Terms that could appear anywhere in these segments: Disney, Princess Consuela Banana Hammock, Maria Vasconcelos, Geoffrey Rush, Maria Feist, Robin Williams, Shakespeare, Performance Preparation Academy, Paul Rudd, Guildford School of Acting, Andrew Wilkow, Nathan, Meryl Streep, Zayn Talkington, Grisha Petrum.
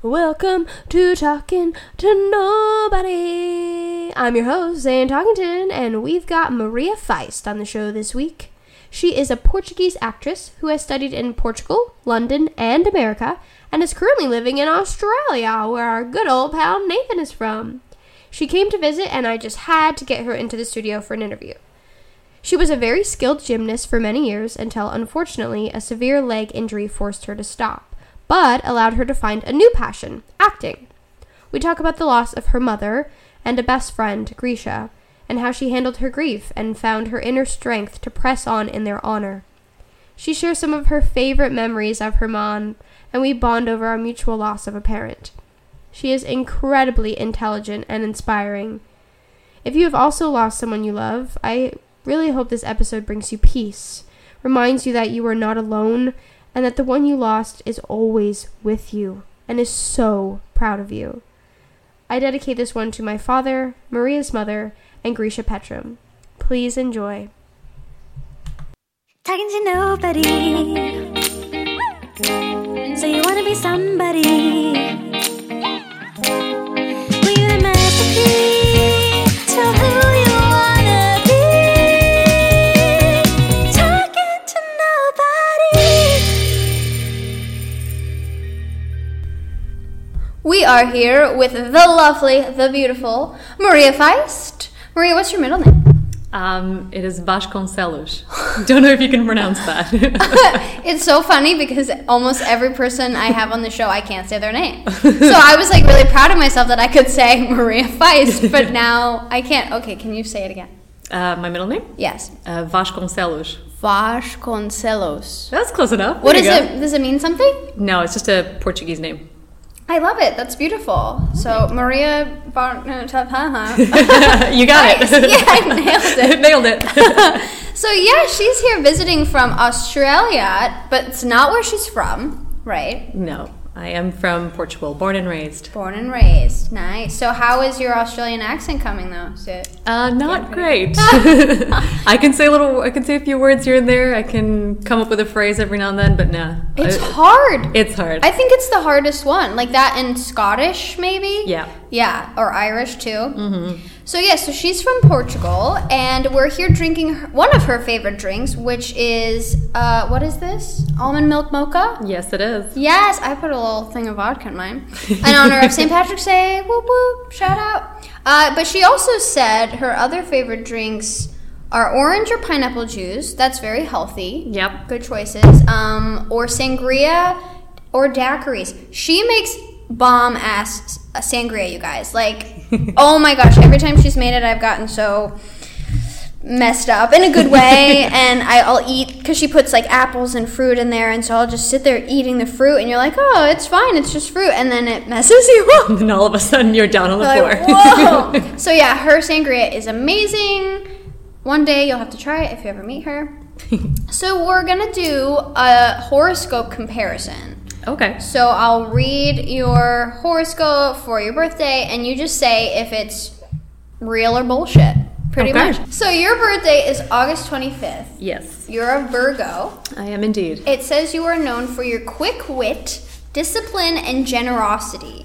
Welcome to Talking to Nobody. I'm your host, Zayn Talkington, and we've got Maria Feist on the show this week. She is a Portuguese actress who has studied in Portugal, London, and America, and is currently living in Australia, where our good old pal Nathan is from. She came to visit, and I just had to get her into the studio for an interview. She was a very skilled gymnast for many years until, unfortunately, a severe leg injury forced her to stop, but allowed her to find a new passion, acting. We talk about the loss of her mother and a best friend, Grisha, and how she handled her grief and found her inner strength to press on in their honor. She shares some of her favorite memories of her mom, and we bond over our mutual loss of a parent. She is incredibly intelligent and inspiring. If you have also lost someone you love, I really hope this episode brings you peace, reminds you that you are not alone, and that the one you lost is always with you and is so proud of you. I dedicate this one to my father, Maria's mother, and Grisha Petrum. Please enjoy. Talking to nobody. So you want to be somebody. Were you the masterpiece to who you want to be? Talking to nobody. We are here with the lovely, the beautiful, Maria Feist. Maria, what's your middle name? It is Vasconcelos. Don't know if you can pronounce that. It's so funny because almost every person I have on the show, I can't say their name. So I was like really proud of myself that I could say Maria Feist, but now I can't. Okay, can you say it again? My middle name? Yes. Vasconcelos. Vasconcelos. That's close enough. What is it? Does it mean something? No, it's just a Portuguese name. I love it. That's beautiful. So, Maria... You got it. Yeah, I nailed it. So, yeah, she's here visiting from Australia, but it's not where she's from, right? No, I am from Portugal, born and raised. Born and raised. Nice. So, how is your Australian accent coming, though? So, not great. I can say a few words here and there. I can come up with a phrase every now and then, but no. It's hard. It's hard. I think it's the hardest one. Like that and Scottish, maybe? Yeah. Yeah, or Irish, too. Mm-hmm. So, yeah, so she's from Portugal, and we're here drinking one of her favorite drinks, which is, what is this? Almond milk mocha? Yes, it is. Yes, I put a little thing of vodka in mine. In honor of St. Patrick's Day, whoop whoop, shout out. But she also said her other favorite drinks are orange or pineapple juice. That's very healthy. Yep. Good choices. Or sangria or daiquiris. She makes bomb-ass sangria, you guys. Like, oh my gosh, every time she's made it, I've gotten so messed up in a good way, and I'll eat, because she puts like apples and fruit in there, and so I'll just sit there eating the fruit, and you're like, oh, it's fine, it's just fruit, and then it messes you up. And then all of a sudden, you're down on the floor. Whoa! So yeah, her sangria is amazing. One day, you'll have to try it if you ever meet her. So we're going to do a horoscope comparison. Okay. So I'll read your horoscope for your birthday, and you just say if it's real or bullshit, pretty much. So your birthday is August 25th. Yes. You're a Virgo. I am indeed. It says you are known for your quick wit, discipline, and generosity.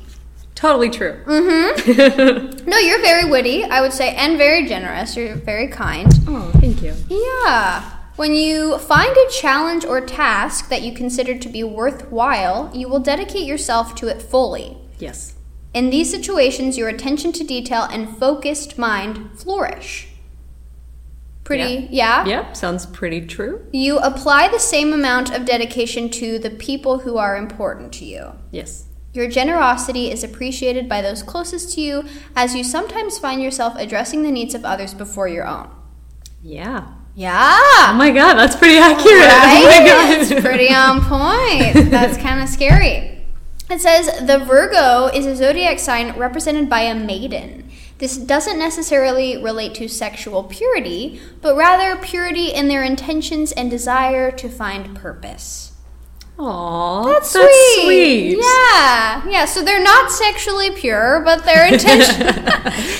Totally true. Mm-hmm. No, you're very witty, I would say, and very generous. You're very kind. Oh, thank you. Yeah. When you find a challenge or task that you consider to be worthwhile, you will dedicate yourself to it fully. Yes. In these situations, your attention to detail and focused mind flourish. Pretty, yeah. Yeah, sounds pretty true. You apply the same amount of dedication to the people who are important to you. Yes. Your generosity is appreciated by those closest to you, as you sometimes find yourself addressing the needs of others before your own. Yeah. Yeah. Oh my God, that's pretty accurate. Right? Oh my God. It's pretty on point. That's kind of scary. It says, the Virgo is a zodiac sign represented by a maiden. This doesn't necessarily relate to sexual purity, but rather purity in their intentions and desire to find purpose. Aww, that's sweet. Yeah, so they're not sexually pure, but their intention...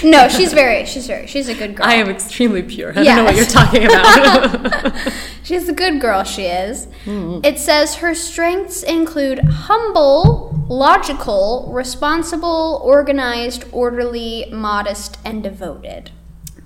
No, she's very, she's a good girl. I am extremely pure. I don't know what you're talking about. She's a good girl, she is. Mm. It says her strengths include humble, logical, responsible, organized, orderly, modest, and devoted.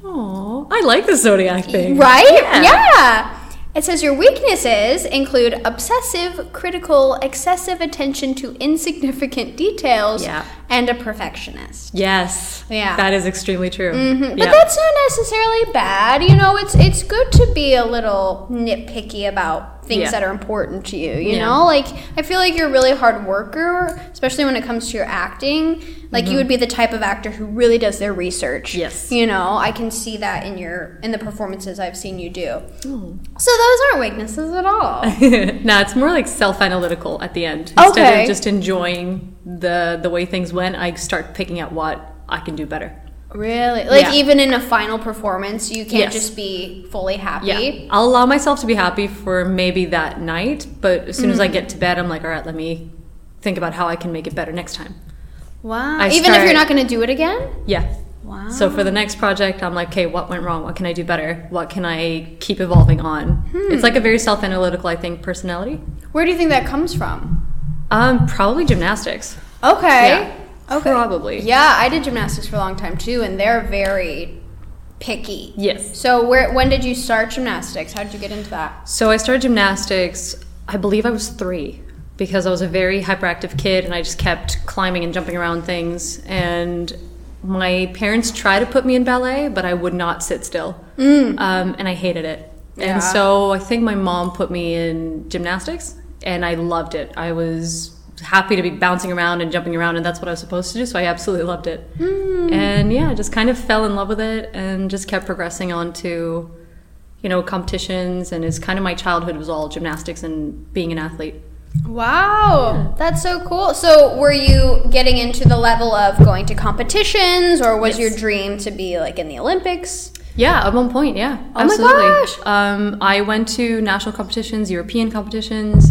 Aww, I like the zodiac thing. Right? Yeah. It says your weaknesses include obsessive, critical, excessive attention to insignificant details, and a perfectionist. Yes. Yeah. That is extremely true. Mm-hmm. But that's not necessarily bad. You know, it's good to be a little nitpicky about things that are important to you, you know? Like, I feel like you're a really hard worker, especially when it comes to your acting. Like, you would be the type of actor who really does their research. Yes. You know, I can see that in the performances I've seen you do. Ooh. So those aren't weaknesses at all. No, it's more like self-analytical at the end. Okay. Instead of just enjoying the way things went, I start picking out what I can do better. Really? Like, even in a final performance, you can't just be fully happy? Yeah. I'll allow myself to be happy for maybe that night, but as soon as I get to bed, I'm like, all right, let me think about how I can make it better next time. Wow. Even if you're not going to do it again? Yeah. Wow. So for the next project, I'm like, okay, what went wrong? What can I do better? What can I keep evolving on? It's like a very self-analytical, I think, personality. Where do you think that comes from? Probably gymnastics. Okay. Yeah, okay. Probably. Yeah, I did gymnastics for a long time, too, and they're very picky. Yes. So when did you start gymnastics? How did you get into that? So I started gymnastics, I believe I was 3. Because I was a very hyperactive kid and I just kept climbing and jumping around things. And my parents tried to put me in ballet, but I would not sit still. And I hated it. Yeah. And so I think my mom put me in gymnastics and I loved it. I was happy to be bouncing around and jumping around and that's what I was supposed to do. So I absolutely loved it. And yeah, just kind of fell in love with it and just kept progressing on to, you know, competitions. And it's kind of my childhood was all gymnastics and being an athlete. Wow, that's so cool. So were you getting into the level of going to competitions or was your dream to be like in the Olympics? Yeah, at one point, yeah. Oh absolutely. My gosh. I went to national competitions, European competitions.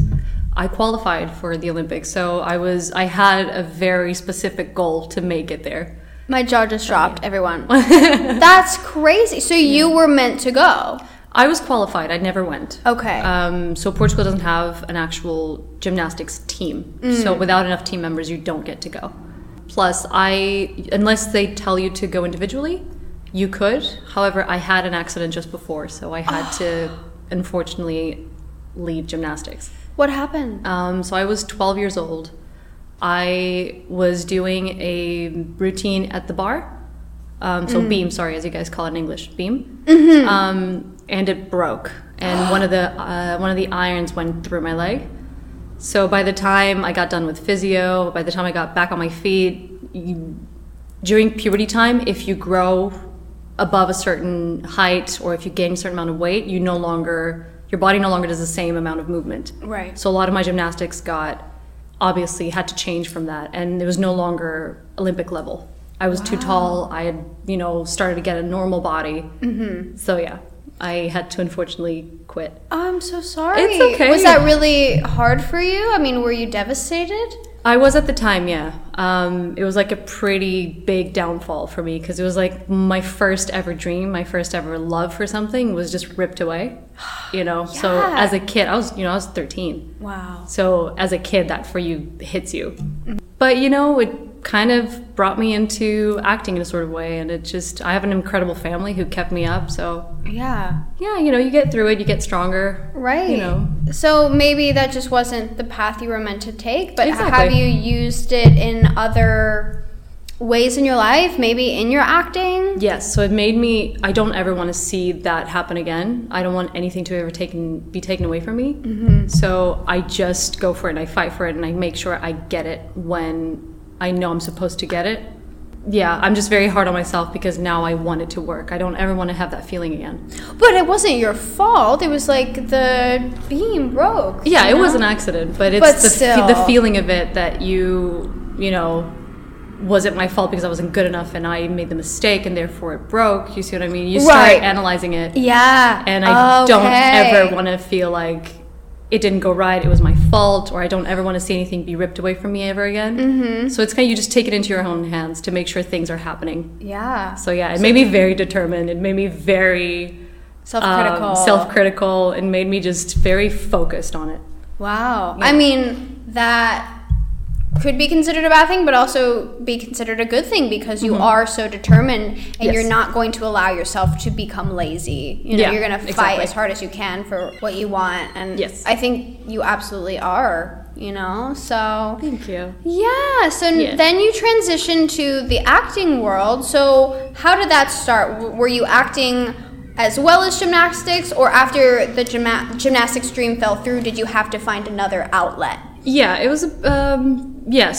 I qualified for the Olympics. So I had a very specific goal to make it there. My jaw just dropped, everyone. That's crazy. So you were meant to go. I was qualified. I never went. Okay. So Portugal doesn't have an actual gymnastics team. So without enough team members, you don't get to go. Plus, unless they tell you to go individually, you could. However, I had an accident just before, so I had to, unfortunately, leave gymnastics. What happened? So I was 12 years old. I was doing a routine at the bar. Beam, sorry, as you guys call it in English, beam. Mm-hmm. And it broke, and one of the irons went through my leg. So by the time I got done with physio, by the time I got back on my feet, during puberty time, if you grow above a certain height or if you gain a certain amount of weight, your body no longer does the same amount of movement. Right. So a lot of my gymnastics had to change from that, and it was no longer Olympic level. I was too tall. I had, started to get a normal body. Mm-hmm. So yeah. I had to unfortunately quit. Oh, I'm so sorry. It's okay. Was that really hard for you? I mean, were you devastated? I was at the time, yeah. It was like a pretty big downfall for me because it was like my first ever dream, my first ever love for something was just ripped away, Yeah. So as a kid, I was 13. Wow. So as a kid, that for you hits you. Mm-hmm. But, it kind of brought me into acting in a sort of way, and I have an incredible family who kept me up, so yeah, you get through it, you get stronger, right? So maybe that just wasn't the path you were meant to take, but Have you used it in other ways in your life, maybe in your acting? Yes, so it made me, I don't ever want to see that happen again. I don't want anything to ever be taken away from me. Mm-hmm. So I just go for it and I fight for it and I make sure I get it when I know I'm supposed to get it. Yeah, I'm just very hard on myself because now I want it to work. I don't ever want to have that feeling again. But it wasn't your fault. It was like the beam broke. Yeah, it was an accident, but it's the feeling of it that you know, was it my fault because I wasn't good enough and I made the mistake and therefore it broke? You see what I mean? You start analyzing it. Yeah. And I don't ever want to feel like it didn't go right, it was my fault, or I don't ever want to see anything be ripped away from me ever again. Mm-hmm. So it's kind of, you just take it into your own hands to make sure things are happening. Yeah. So yeah, it made me very determined. It made me very self-critical. It made me just very focused on it. Wow. Yeah. I mean, that could be considered a bad thing, but also be considered a good thing because you mm-hmm. are so determined and you're not going to allow yourself to become lazy. You know, you're going to fight as hard as you can for what you want. And I think you absolutely are, you know, so. Thank you. Yeah. So then you transitioned to the acting world. So how did that start? Were you acting as well as gymnastics, or after the gymnastics dream fell through, did you have to find another outlet? Yeah, it was,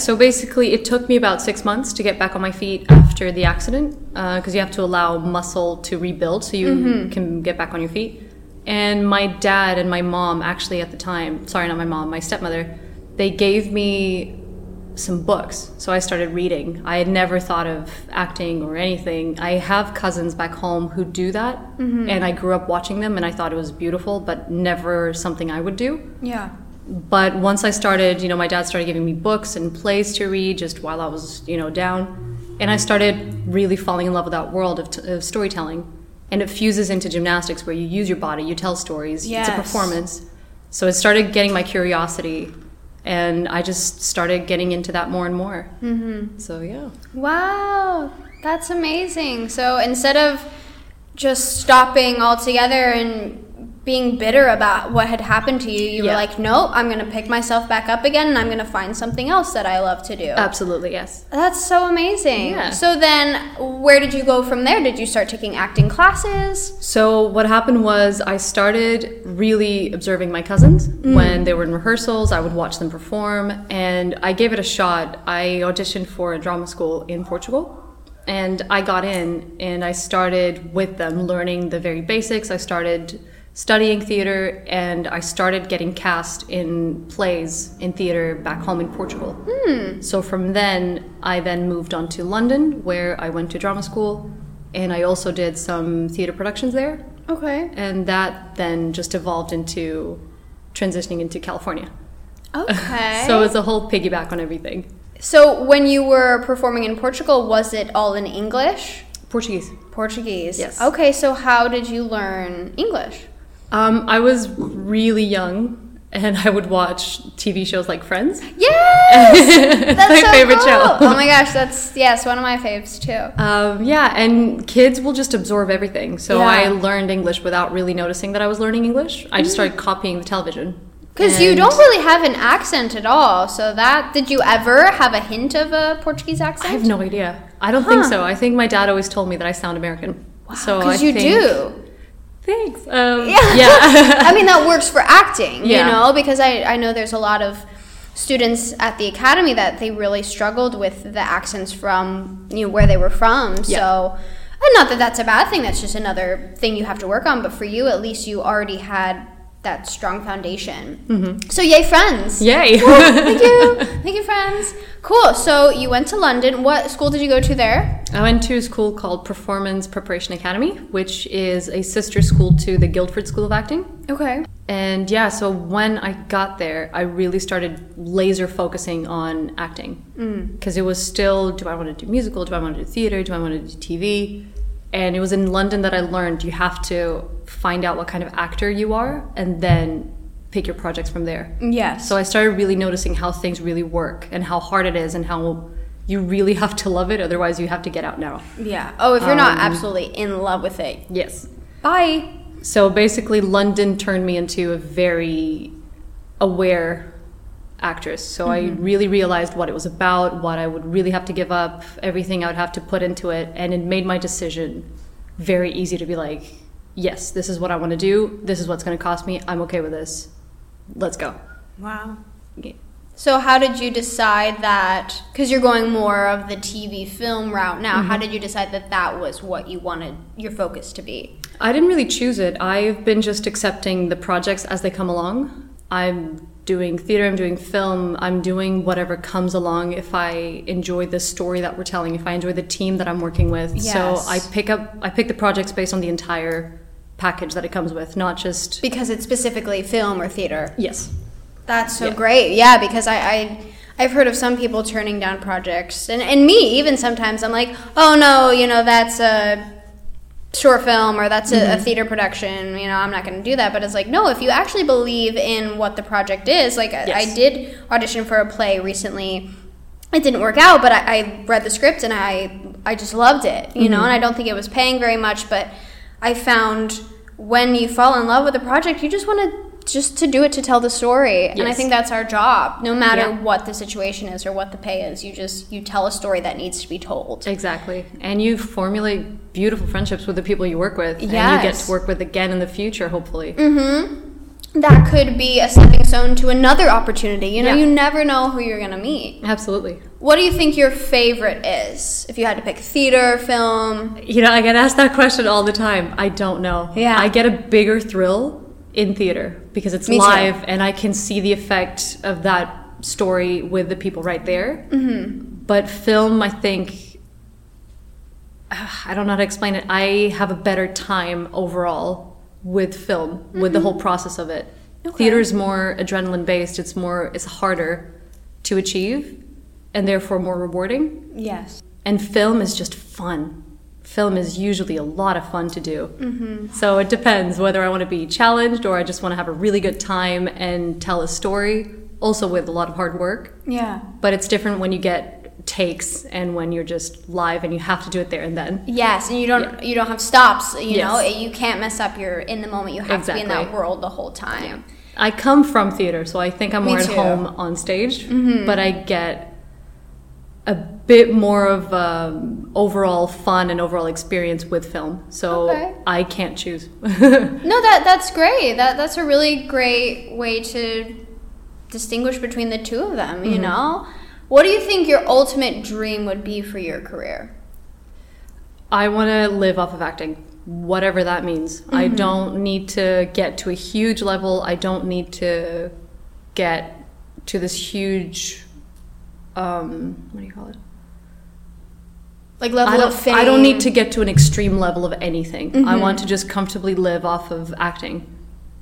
so basically it took me about 6 months to get back on my feet after the accident, because you have to allow muscle to rebuild so you mm-hmm. can get back on your feet. And my dad and my mom actually at the time, sorry, not my mom, my stepmother, they gave me some books. So I started reading. I had never thought of acting or anything. I have cousins back home who do that, mm-hmm. and I grew up watching them and I thought it was beautiful, but never something I would do. Yeah. But once I started, you know, my dad started giving me books and plays to read just while I was, you know, down. And I started really falling in love with that world of storytelling. And it fuses into gymnastics where you use your body, you tell stories, yes. It's a performance. So it started getting my curiosity and I just started getting into that more and more. Mm-hmm. So, yeah. Wow, that's amazing. So instead of just stopping altogether and being bitter about what had happened to you, were like, no, I'm going to pick myself back up again and I'm going to find something else that I love to do. Absolutely, yes. That's so amazing. Yeah. So then where did you go from there? Did you start taking acting classes? So what happened was I started really observing my cousins. Mm. When they were in rehearsals, I would watch them perform and I gave it a shot. I auditioned for a drama school in Portugal. And I got in and I started with them learning the very basics. I started studying theater and I started getting cast in plays in theater back home in Portugal. Hmm. So from then, I then moved on to London where I went to drama school and I also did some theater productions there. Okay. And that then just evolved into transitioning into California. Okay. So it's a whole piggyback on everything. So when you were performing in Portugal, was it all in English? Portuguese. Yes. Okay, so how did you learn English? I was really young, and I would watch TV shows like Friends. Yes! That's my favorite show. Oh my gosh, that's, one of my faves too. And kids will just absorb everything. So I learned English without really noticing that I was learning English. I just started copying the television. Because you don't really have an accent at all. So did you ever have a hint of a Portuguese accent? I have no idea. I don't think so. I think my dad always told me that I sound American. Wow, so because you do. Thanks. I mean, that works for acting, you know, because I know there's a lot of students at the academy that they really struggled with the accents from, you know, where they were from. Yeah. So, and not that that's a bad thing. That's just another thing you have to work on. But for you, at least you already had that strong foundation. Mm-hmm. So yay, Friends. Yay. Cool. Thank you, Friends. Cool. So you went to London. What school did you go to there? I went to a school called Performance Preparation Academy, which is a sister school to the Guildford School of Acting. Okay. And so when I got there, I really started laser focusing on acting because it was still, do I want to do musical? Do I want to do theater? Do I want to do TV? And it was in London that I learned you have to find out what kind of actor you are and then pick your projects from there. Yes. So I started really noticing how things really work and how hard it is and how you really have to love it. Otherwise, you have to get out now. Yeah. Oh, if you're not absolutely in love with it. Yes. Bye. So basically, London turned me into a very aware actress. So I really realized what it was about, what I would really have to give up, everything I would have to put into it. And it made my decision very easy to be like, yes, this is what I want to do. This is what's going to cost me. I'm okay with this. Let's go. Wow. Yeah. So how did you decide that, because you're going more of the TV film route now, how did you decide that that was what you wanted your focus to be? I didn't really choose it. I've been just accepting the projects as they come along. I'm doing theater, I'm doing film, I'm doing whatever comes along. If I enjoy the story that we're telling, if I enjoy the team that I'm working with. Yes. So I pick the projects based on the entire package that it comes with, not just... Because it's specifically film or theater. Yes. That's so great. Yeah, because I've heard of some people turning down projects. And me, even sometimes, I'm like, oh, no, you know, that's a short film or that's a theater production. You know, I'm not going to do that. But it's like, no, if you actually believe in what the project is, like I did audition for a play recently. It didn't work out, but I read the script and I just loved it, you know, and I don't think it was paying very much. But I found when you fall in love with a project, you just want to just do it to tell the story. Yes. And I think that's our job. No matter what the situation is or what the pay is, you tell a story that needs to be told. Exactly. And you formulate beautiful friendships with the people you work with. Yes. And you get to work with again in the future, hopefully. That could be a stepping stone to another opportunity. You know, you never know who you're going to meet. Absolutely. What do you think your favorite is? If you had to pick theater, film? You know, I get asked that question all the time. I don't know. Yeah. I get a bigger thrill in theater because it's live and I can see the effect of that story with the people right there. But film, I think, I don't know how to explain it. I have a better time overall with film, with the whole process of it. Okay. Theater is more adrenaline based. It's harder to achieve and therefore more rewarding. Yes. And film is just fun. Film is usually a lot of fun to do. So it depends whether I want to be challenged or I just want to have a really good time and tell a story, also with a lot of hard work. Yeah. But it's different when you get takes and when you're just live and you have to do it there and then. Yes, and you don't have stops, you know. You can't mess up. You're in the moment. You have to be in that world the whole time. Yeah. I come from theater, so I think I'm more at home on stage, but I get a bit more of overall fun and overall experience with film. So I can't choose. No, that's great. That's a really great way to distinguish between the two of them, you know? What do you think your ultimate dream would be for your career? I want to live off of acting, whatever that means. I don't need to get to a huge level. I don't need to get to this huge... what do you call it? Like level of fame? I don't need to get to an extreme level of anything. I want to just comfortably live off of acting.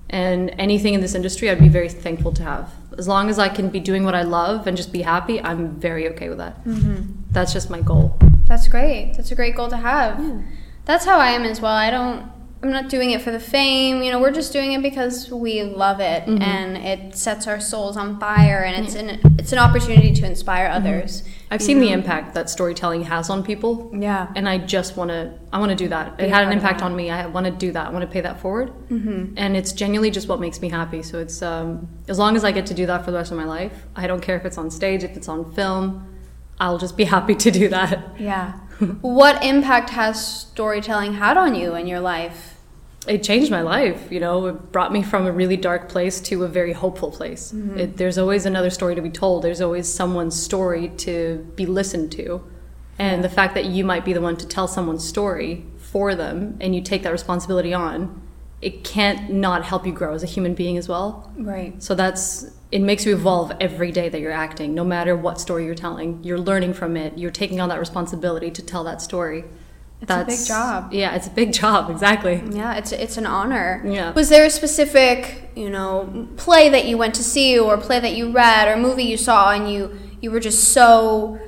And anything in this industry, I'd be very thankful to have. As long as I can be doing what I love and just be happy, I'm very okay with that. That's just my goal. That's great. That's a great goal to have. Yeah. That's how I am as well. I'm not doing it for the fame, you know, we're just doing it because we love it and it sets our souls on fire and it's an opportunity to inspire others. I've seen the impact that storytelling has on people. Yeah. And I want to do that. It had an impact on me. I want to do that. I want to pay that forward. And it's genuinely just what makes me happy. So it's as long as I get to do that for the rest of my life, I don't care if it's on stage, if it's on film, I'll just be happy to do that. Yeah. What impact has storytelling had on you in your life? It changed my life, you know. It brought me from a really dark place to a very hopeful place. There's always another story to be told. There's always someone's story to be listened to. And the fact that you might be the one to tell someone's story for them and you take that responsibility on, it can't not help you grow as a human being as well. Right. So it makes you evolve every day that you're acting, no matter what story you're telling. You're learning from it. You're taking on that responsibility to tell that story. That's a big job. Yeah, it's a big job, exactly. Yeah, it's an honor. Yeah. Was there a specific, you know, play that you went to see or play that you read or movie you saw and you were just so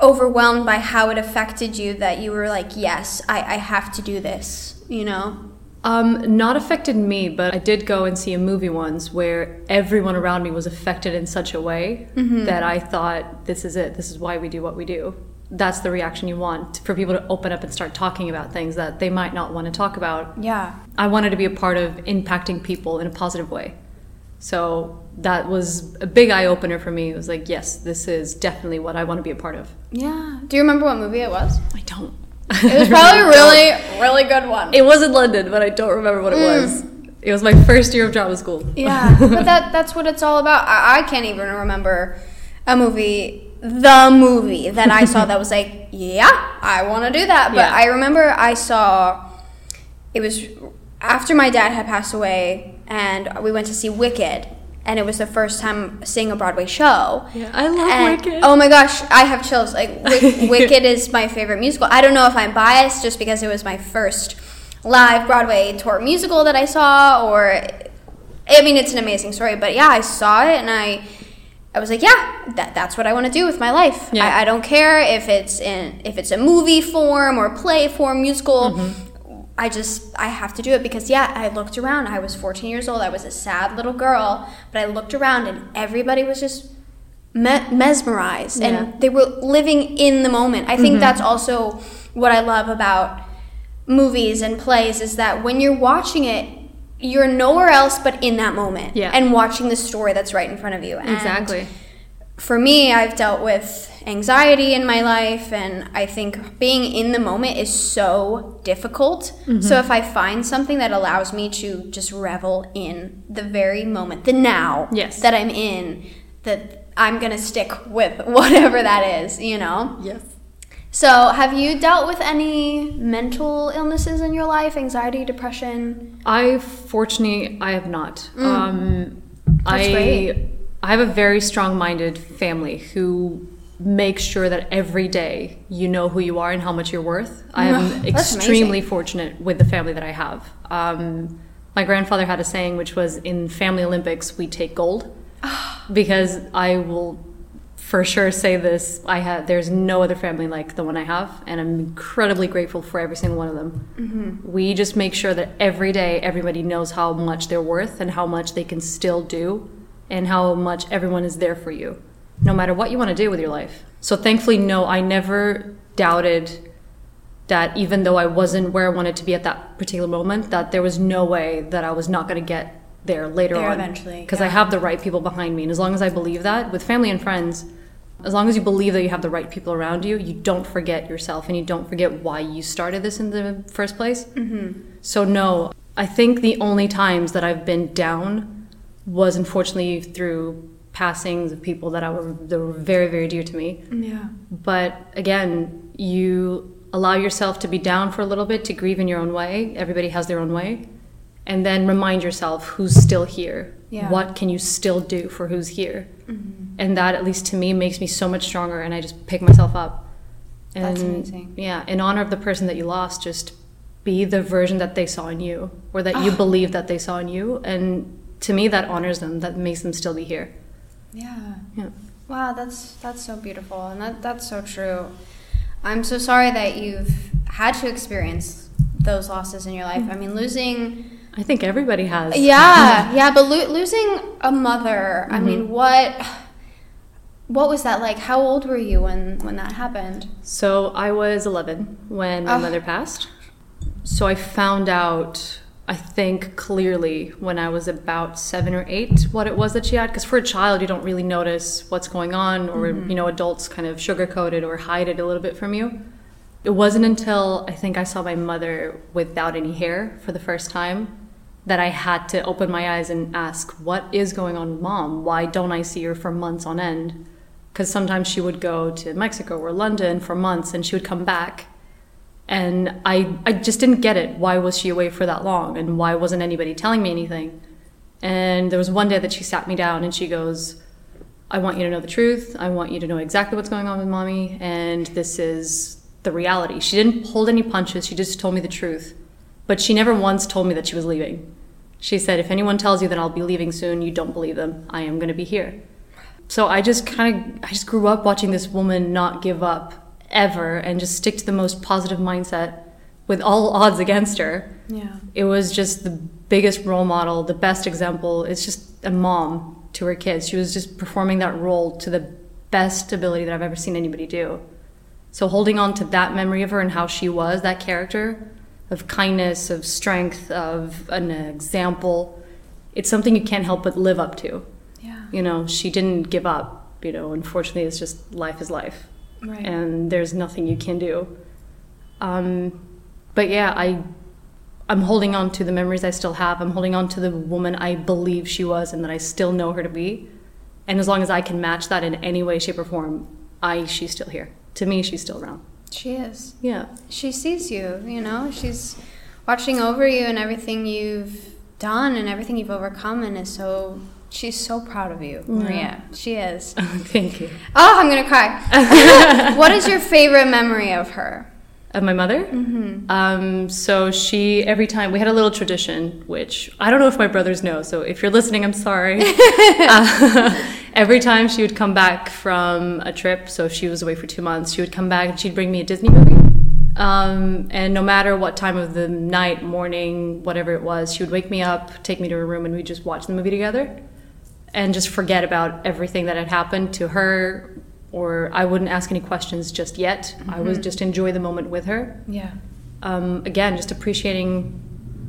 overwhelmed by how it affected you that you were like, yes, I have to do this, you know? Not affected me, but I did go and see a movie once where everyone around me was affected in such a way that I thought, this is it. This is why we do what we do. That's the reaction you want, for people to open up and start talking about things that they might not want to talk about. Yeah. I wanted to be a part of impacting people in a positive way. So that was a big eye-opener for me. It was like, yes, this is definitely what I want to be a part of. Yeah. Do you remember what movie it was? I don't. It was probably a really, really good one. It was in London, but I don't remember what it was. It was my first year of drama school. Yeah, but that's what it's all about. I can't even remember a movie, the movie that I saw that was like, yeah, I want to do that. But yeah. I remember I saw, it was after my dad had passed away, and we went to see Wicked, and it was the first time seeing a Broadway show. Yeah, I love Wicked. Oh my gosh, I have chills. Like Wicked is my favorite musical. I don't know if I'm biased just because it was my first live Broadway tour musical that I saw, or I mean, it's an amazing story, but yeah, I saw it and I was like, yeah, that's what I want to do with my life. Yeah. I don't care if it's a movie form or play form, musical. Mm-hmm. I have to do it because yeah, I looked around. I was 14 years old. I was a sad little girl, but I looked around and everybody was just mesmerized, yeah. and they were living in the moment. I think mm-hmm. that's also what I love about movies and plays, is that when you're watching it, you're nowhere else but in that moment, yeah. and watching the story that's right in front of you. And exactly. For me, I've dealt with anxiety in my life, and I think being in the moment is so difficult. Mm-hmm. So if I find something that allows me to just revel in the very moment, the now yes. that I'm in, that I'm going to stick with whatever that is, you know? Yes. So, have you dealt with any mental illnesses in your life? Anxiety, depression? Fortunately, I have not. That's great. I have a very strong-minded family who makes sure that every day you know who you are and how much you're worth. I am extremely amazing. Fortunate with the family that I have. My grandfather had a saying, which was, in Family Olympics, we take gold. Because I will... for sure say this, there's no other family like the one I have, and I'm incredibly grateful for every single one of them. Mm-hmm. We just make sure that every day everybody knows how much they're worth and how much they can still do and how much everyone is there for you, no matter what you want to do with your life. So thankfully, no, I never doubted that, even though I wasn't where I wanted to be at that particular moment, that there was no way that I was not going to get there later on. Eventually. Because yeah. I have the right people behind me, and as long as I believe that, with family and friends, as long as you believe that you have the right people around you, you don't forget yourself and you don't forget why you started this in the first place. Mm-hmm. So no, I think the only times that I've been down was unfortunately through passings of people that were very, very dear to me. Yeah. But again, you allow yourself to be down for a little bit, to grieve in your own way. Everybody has their own way. And then remind yourself who's still here. Yeah. What can you still do for who's here? Mm-hmm. And that, at least to me, makes me so much stronger, and I just pick myself up. And, that's amazing. Yeah, in honor of the person that you lost, just be the version that they saw in you, or that you believe that they saw in you. And to me, that honors them. That makes them still be here. Yeah. Yeah. Wow, that's so beautiful, and that's so true. I'm so sorry that you've had to experience those losses in your life. Mm-hmm. I mean, losing... I think everybody has. Yeah, yeah, but losing a mother, mm-hmm. I mean, what was that like? How old were you when that happened? So I was 11 when my mother passed. So I found out, I think clearly, when I was about 7 or 8, what it was that she had. Because for a child, you don't really notice what's going on, or mm-hmm. you know, adults kind of sugarcoat it or hide it a little bit from you. It wasn't until I think I saw my mother without any hair for the first time that I had to open my eyes and ask, what is going on with Mom? Why don't I see her for months on end? Because sometimes she would go to Mexico or London for months and she would come back. And I just didn't get it. Why was she away for that long? And why wasn't anybody telling me anything? And there was one day that she sat me down and she goes, I want you to know the truth. I want you to know exactly what's going on with Mommy. And this is... the reality. She didn't hold any punches. She just told me the truth. But she never once told me that she was leaving. She said, if anyone tells you that I'll be leaving soon, you don't believe them. I am going to be here. So I just grew up watching this woman not give up ever and just stick to the most positive mindset with all odds against her. Yeah. It was just the biggest role model, the best example. It's just a mom to her kids. She was just performing that role to the best ability that I've ever seen anybody do. So holding on to that memory of her and how she was, that character of kindness, of strength, of an example, it's something you can't help but live up to. Yeah. You know, she didn't give up. You know, unfortunately, it's just life is life. Right. And there's nothing you can do. But yeah, I'm holding on to the memories I still have. I'm holding on to the woman I believe she was and that I still know her to be. And as long as I can match that in any way, shape, or form, she's still here. To me, she's still around. She is. Yeah. She sees you, you know. She's watching over you and everything you've done and everything you've overcome, and she's so proud of you, Maria. Yeah. She is. Thank you. Oh, I'm going to cry. What is your favorite memory of her? Of my mother? Mm-hmm. So she, every time, we had a little tradition, which I don't know if my brothers know, so if you're listening, I'm sorry. Every time she would come back from a trip, so if she was away for 2 months, she would come back and she'd bring me a Disney movie. And no matter what time of the night, morning, whatever it was, she would wake me up, take me to her room, and we'd just watch the movie together and just forget about everything that had happened to her. Or I wouldn't ask any questions just yet. Mm-hmm. I would just enjoy the moment with her. Yeah. Again, just appreciating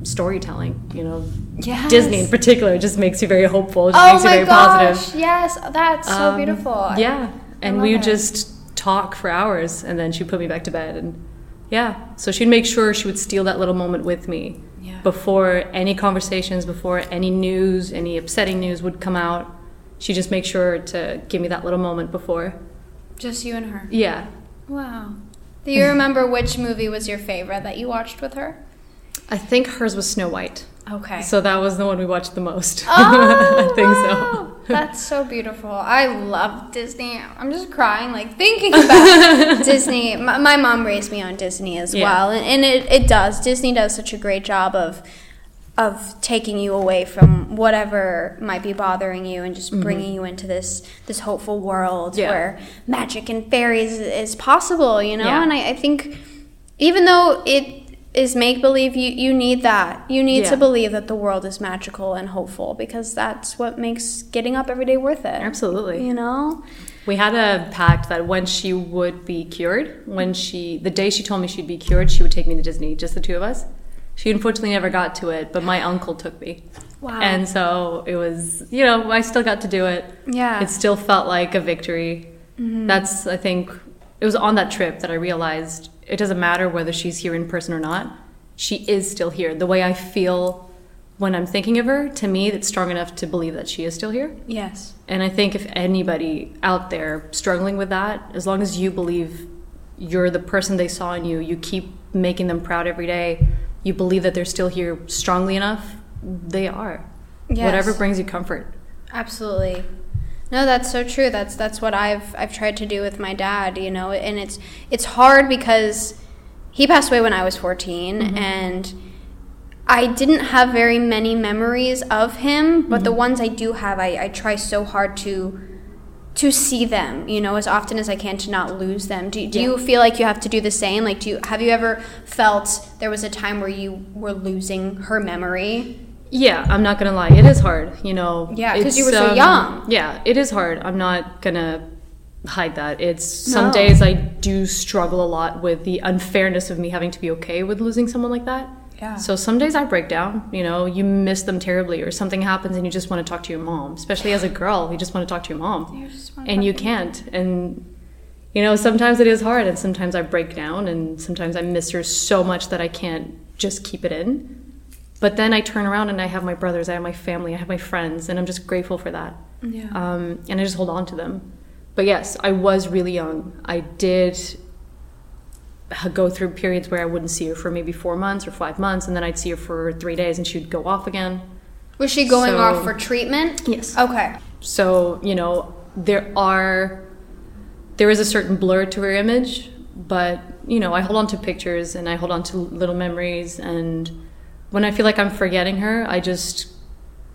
storytelling, you know. Yes. Disney in particular just makes you very hopeful. It makes you very positive. Yes, that's so beautiful. Yeah. And we would just talk for hours, and then she'd put me back to bed. And yeah, so she'd make sure she would steal that little moment with me before any conversations, before any news, any upsetting news would come out. She just makes sure to give me that little moment before. Just you and her? Yeah. Wow. Do you remember which movie was your favorite that you watched with her? I think hers was Snow White. Okay. So that was the one we watched the most. Oh, I think wow. So. That's so beautiful. I love Disney. I'm just crying, like, thinking about Disney. My mom raised me on Disney as well. And it does. Disney does such a great job of taking you away from whatever might be bothering you and just bringing you into this hopeful world where magic and fairies is possible, you know? Yeah. And I think even though it is make-believe, you need that. You need to believe that the world is magical and hopeful, because that's what makes getting up every day worth it. Absolutely. You know? We had a pact that when she would be cured, the day she told me she'd be cured, she would take me to Disney, just the two of us. She unfortunately never got to it, but my uncle took me. Wow. And so it was, you know, I still got to do it. Yeah. It still felt like a victory. Mm-hmm. That's, I think, it was on that trip that I realized it doesn't matter whether she's here in person or not. She is still here. The way I feel when I'm thinking of her, to me, that's strong enough to believe that she is still here. Yes. And I think if anybody out there struggling with that, as long as you believe you're the person they saw in you, you keep making them proud every day, you believe that they're still here strongly enough, they are. Yes. Whatever brings you comfort. Absolutely. No, that's so true. That's what I've tried to do with my dad, you know, and it's hard because he passed away when I was 14 and I didn't have very many memories of him, but the ones I do have, I try so hard to see them, you know, as often as I can, to not lose them. Do you feel like you have to do the same? Like, have you ever felt there was a time where you were losing her memory? Yeah, I'm not going to lie. It is hard, you know. Yeah, because you were so young. Yeah, it is hard. I'm not going to hide that. Some days I do struggle a lot with the unfairness of me having to be okay with losing someone like that. Yeah. So some days I break down, you know, you miss them terribly, or something happens and you just want to talk to your mom, especially as a girl. You just want to talk to your mom and you can't. And, you know, sometimes it is hard, and sometimes I break down, and sometimes I miss her so much that I can't just keep it in. But then I turn around and I have my brothers, I have my family, I have my friends, and I'm just grateful for that. Yeah. And I just hold on to them. But yes, I was really young. I did go through periods where I wouldn't see her for maybe 4 months or 5 months, and then I'd see her for 3 days and she'd go off again. Was she going off for treatment? Yes. Okay. So, you know, there is a certain blur to her image, but, you know, I hold on to pictures and I hold on to little memories, and when I feel like I'm forgetting her, I just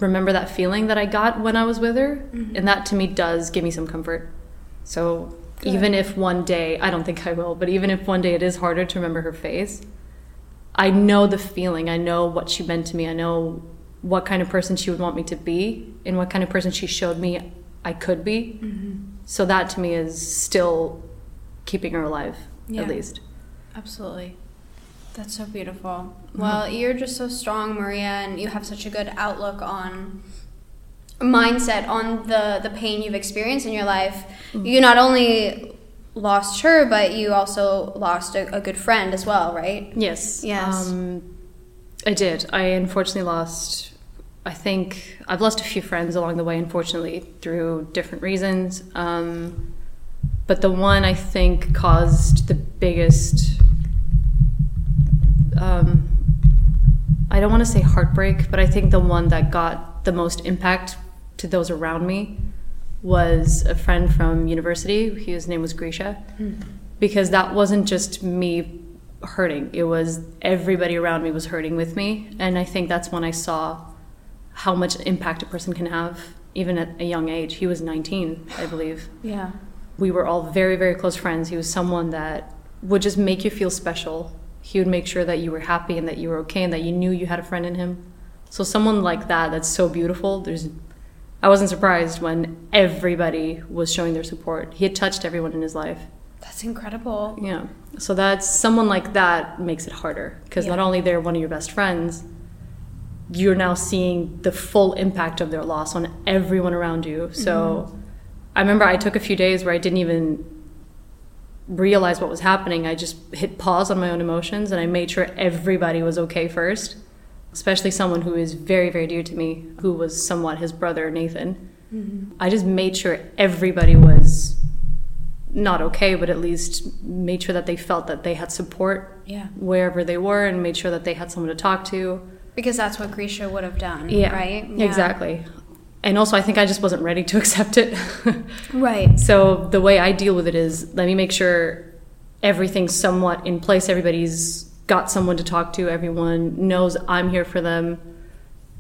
remember that feeling that I got when I was with her, and that to me does give me some comfort. So good. Even if one day, I don't think I will, but even if one day it is harder to remember her face, I know the feeling. I know what she meant to me. I know what kind of person she would want me to be and what kind of person she showed me I could be. Mm-hmm. So that to me is still keeping her alive, at least. Absolutely. That's so beautiful. Well, you're just so strong, Maria, and you have such a good outlook on mindset on the pain you've experienced in your life. You not only lost her, but you also lost a good friend as well, right? Yes. I did. I unfortunately lost, I think, I've lost a few friends along the way, unfortunately, through different reasons. But the one I think caused the biggest... I don't want to say heartbreak, but I think the one that got the most impact to those around me was a friend from university. His name was Grisha, because that wasn't just me hurting. It was everybody around me was hurting with me. And I think that's when I saw how much impact a person can have, even at a young age. He was 19, I believe. Yeah. We were all very, very close friends. He was someone that would just make you feel special. He would make sure that you were happy and that you were okay and that you knew you had a friend in him. So someone like that, that's so beautiful. I wasn't surprised when everybody was showing their support. He had touched everyone in his life. That's incredible. Yeah. So that's someone like that makes it harder, because not only they're one of your best friends, you're now seeing the full impact of their loss on everyone around you. So I remember I took a few days where I didn't even realize what was happening. I just hit pause on my own emotions, and I made sure everybody was okay first, especially someone who is very, very dear to me, who was somewhat his brother, Nathan. I just made sure everybody was not okay, but at least made sure that they felt that they had support wherever they were, and made sure that they had someone to talk to. Because that's what Grisha would have done, right? Yeah. Exactly. And also, I think I just wasn't ready to accept it. Right. So the way I deal with it is, let me make sure everything's somewhat in place. Everybody's got someone to talk to. Everyone knows I'm here for them.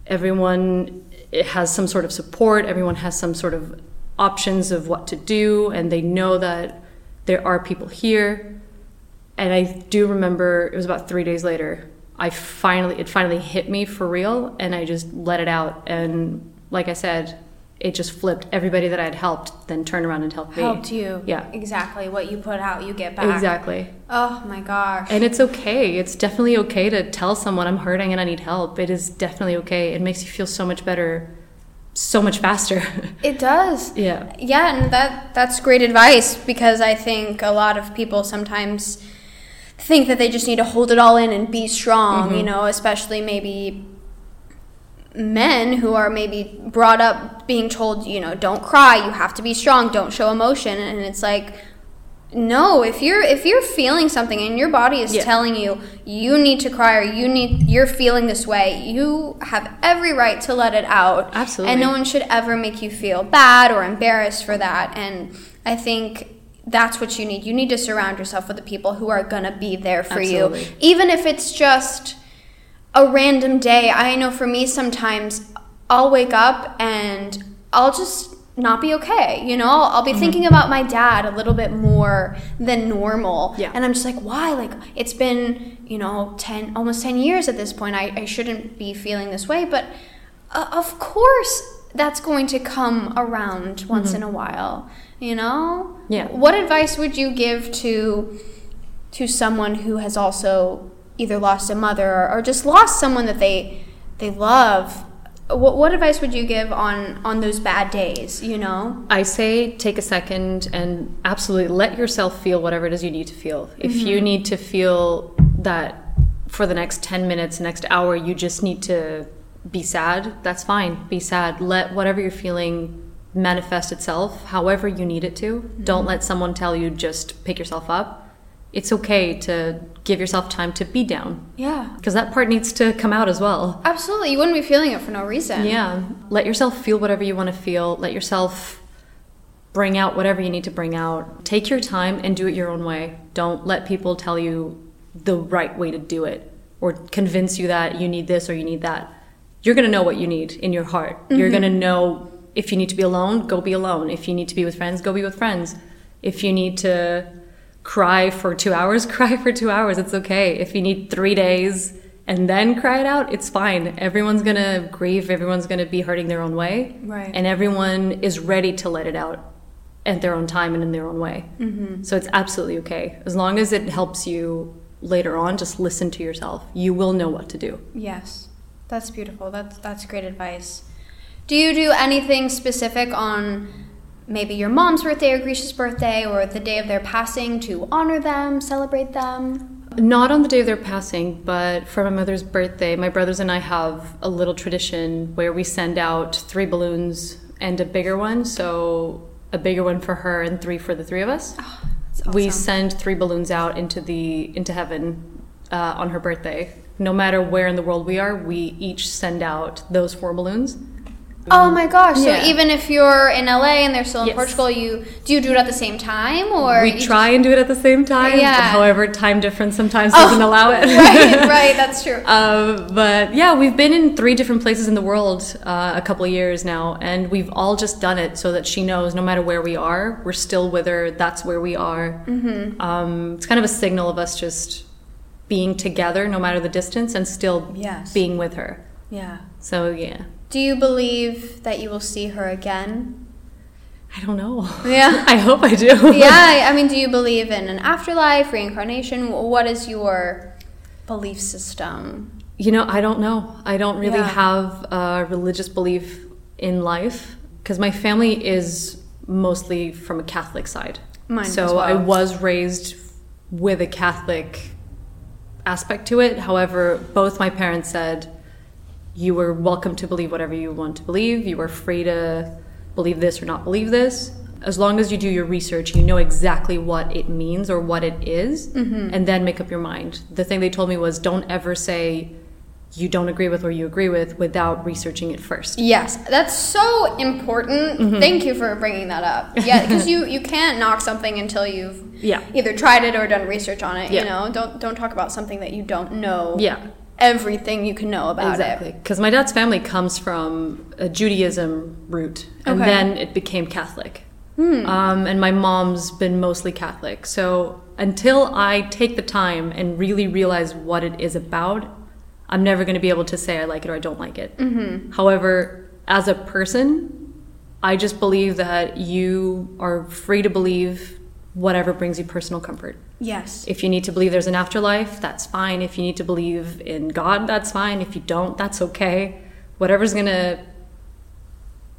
Everyone has some sort of support. Everyone has some sort of options of what to do. And they know that there are people here. And I do remember it was about 3 days later, it finally hit me for real. And I just let it out. And... like I said, it just flipped. Everybody that I had helped then turned around and helped me. Helped you. Yeah. Exactly. What you put out, you get back. Exactly. Oh, my gosh. And it's okay. It's definitely okay to tell someone I'm hurting and I need help. It is definitely okay. It makes you feel so much better, so much faster. It does. Yeah. Yeah, and that's great advice, because I think a lot of people sometimes think that they just need to hold it all in and be strong, you know, especially maybe... men who are maybe brought up being told, you know, don't cry, you have to be strong, don't show emotion. And it's like, no, if you're feeling something and your body is telling you you need to cry, or you're feeling this way, you have every right to let it out. Absolutely. And no one should ever make you feel bad or embarrassed for that. And I think that's what you need. You need to surround yourself with the people who are gonna be there for you, even if it's just a random day. I know for me, sometimes I'll wake up and I'll just not be okay. You know, I'll be thinking about my dad a little bit more than normal. Yeah. And I'm just like, why? Like, it's been, you know, almost 10 years at this point. I shouldn't be feeling this way. But of course that's going to come around once in a while, you know? Yeah. What advice would you give to someone who has also either lost a mother or just lost someone that they love? What advice would you give on those bad days, you know? I say take a second and absolutely let yourself feel whatever it is you need to feel. If you need to feel that for the next 10 minutes, next hour, you just need to be sad, that's fine. Be sad. Let whatever you're feeling manifest itself however you need it to. Don't let someone tell you just pick yourself up. It's okay to give yourself time to be down. Yeah. Because that part needs to come out as well. Absolutely. You wouldn't be feeling it for no reason. Yeah. Let yourself feel whatever you want to feel. Let yourself bring out whatever you need to bring out. Take your time and do it your own way. Don't let people tell you the right way to do it or convince you that you need this or you need that. You're going to know what you need in your heart. You're going to know if you need to be alone, go be alone. If you need to be with friends, go be with friends. If you need to... cry for 2 hours, it's okay. If you need 3 days and then cry it out, it's fine. Everyone's gonna grieve, everyone's gonna be hurting their own way, right? And everyone is ready to let it out at their own time and in their own way. So it's absolutely okay, as long as it helps you later on, just listen to yourself. You will know what to do. Yes, that's beautiful. That's great advice. Do you do anything specific on maybe your mom's birthday or Grisha's birthday or the day of their passing to honor them, celebrate them? Not on the day of their passing, but for my mother's birthday, my brothers and I have a little tradition where we send out 3 balloons and a bigger one. So a bigger one for her and 3 for the 3 of us. Oh, that's awesome. We send 3 balloons out into heaven on her birthday. No matter where in the world we are, we each send out those 4 balloons. Oh my gosh. Yeah. So even if you're in LA and they're still in yes. Portugal, you do it at the same time? Or we try and do it at the same time. Yeah. However, time difference sometimes doesn't allow it. Right, that's true. But yeah, we've been in 3 different places in the world a couple of years now, and we've all just done it so that she knows no matter where we are, we're still with her, that's where we are. Mm-hmm. It's kind of a signal of us just being together no matter the distance and still yes. being with her. Yeah. So yeah. Do you believe that you will see her again? I don't know. Yeah. I hope I do. Yeah. I mean, do you believe in an afterlife, reincarnation? What is your belief system? You know, I don't know. I don't really have a religious belief in life because my family is mostly from a Catholic side. Mine as well. So I was raised with a Catholic aspect to it. However, both my parents said, you were welcome to believe whatever you want to believe. You were free to believe this or not believe this. As long as you do your research, you know exactly what it means or what it is, mm-hmm. and then make up your mind. The thing they told me was don't ever say you don't agree with or you agree with without researching it first. Yes, that's so important. Mm-hmm. Thank you for bringing that up. Yeah, because you can't knock something until you've either tried it or done research on it. Yeah. You know, don't talk about something that you don't know. Yeah. Everything you can know about exactly. it. Exactly. Because my dad's family comes from a Judaism root, and then it became Catholic. And my mom's been mostly Catholic. So until I take the time and really realize what it is about, I'm never going to be able to say I like it or I don't like it. Mm-hmm. However, as a person, I just believe that you are free to believe whatever brings you personal comfort. Yes. If you need to believe there's an afterlife, that's fine. If you need to believe in God, that's fine. If you don't, that's okay. Whatever's going to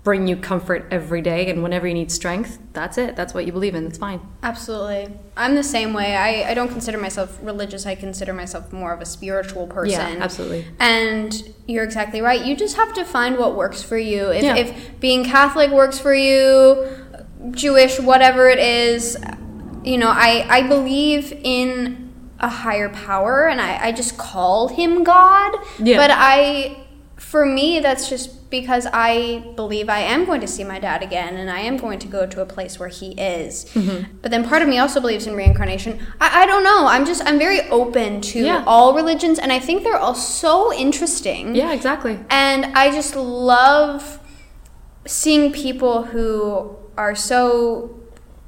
bring you comfort every day and whenever you need strength, that's it. That's what you believe in. That's fine. Absolutely. I'm the same way. I don't consider myself religious. I consider myself more of a spiritual person. Yeah, absolutely. And you're exactly right. You just have to find what works for you. If being Catholic works for you, Jewish, whatever it is, you know, I believe in a higher power, and I just call him God. Yeah. But for me, that's just because I believe I am going to see my dad again, and I am going to go to a place where he is. Mm-hmm. But then part of me also believes in reincarnation. I don't know. I'm very open to all religions, and I think they're all so interesting. Yeah, exactly. And I just love seeing people who are so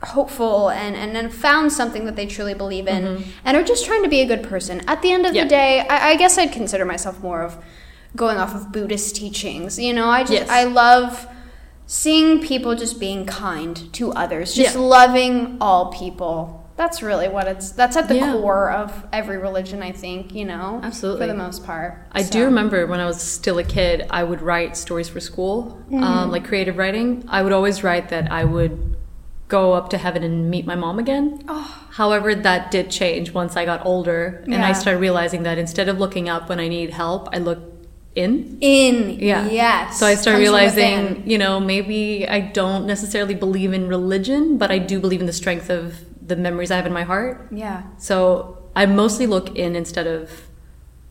hopeful and then found something that they truly believe in, mm-hmm. and are just trying to be a good person. At the end of the day, I guess I'd consider myself more of going off of Buddhist teachings. You know, I love seeing people just being kind to others, just loving all people. That's really what that's at the core of every religion, I think, you know. Absolutely. For the most part. I do remember when I was still a kid, I would write stories for school, mm-hmm. Like creative writing. I would always write that I would go up to heaven and meet my mom again. Oh. However, that did change once I got older, and I started realizing that instead of looking up when I need help, I look in. Yes. So I started realizing, you know, maybe I don't necessarily believe in religion, but I do believe in the strength of the memories I have in my heart. Yeah. So I mostly look in instead of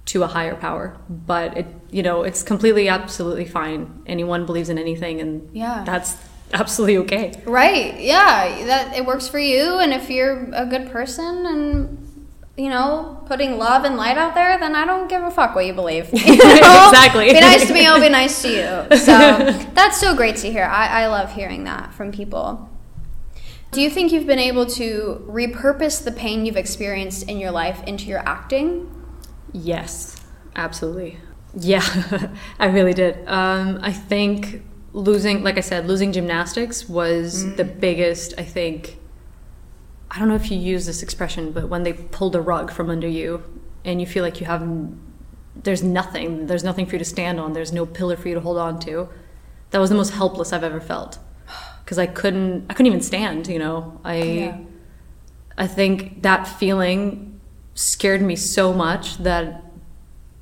to a higher power, but it, you know, it's completely, absolutely fine. Anyone believes in anything, and that's absolutely okay. Right. Yeah. That it works for you. And if you're a good person and, you know, putting love and light out there, then I don't give a fuck what you believe. You know? Exactly. Be nice to me, I'll be nice to you. So that's so great to hear. I love hearing that from people. Do you think you've been able to repurpose the pain you've experienced in your life into your acting? Yes, absolutely. Yeah, I really did. I think losing gymnastics was the biggest, I think, I don't know if you use this expression, but when they pull the rug from under you and you feel like you have, there's nothing for you to stand on, there's no pillar for you to hold on to. That was the most helpless I've ever felt, because I couldn't even stand, you know. I think that feeling scared me so much that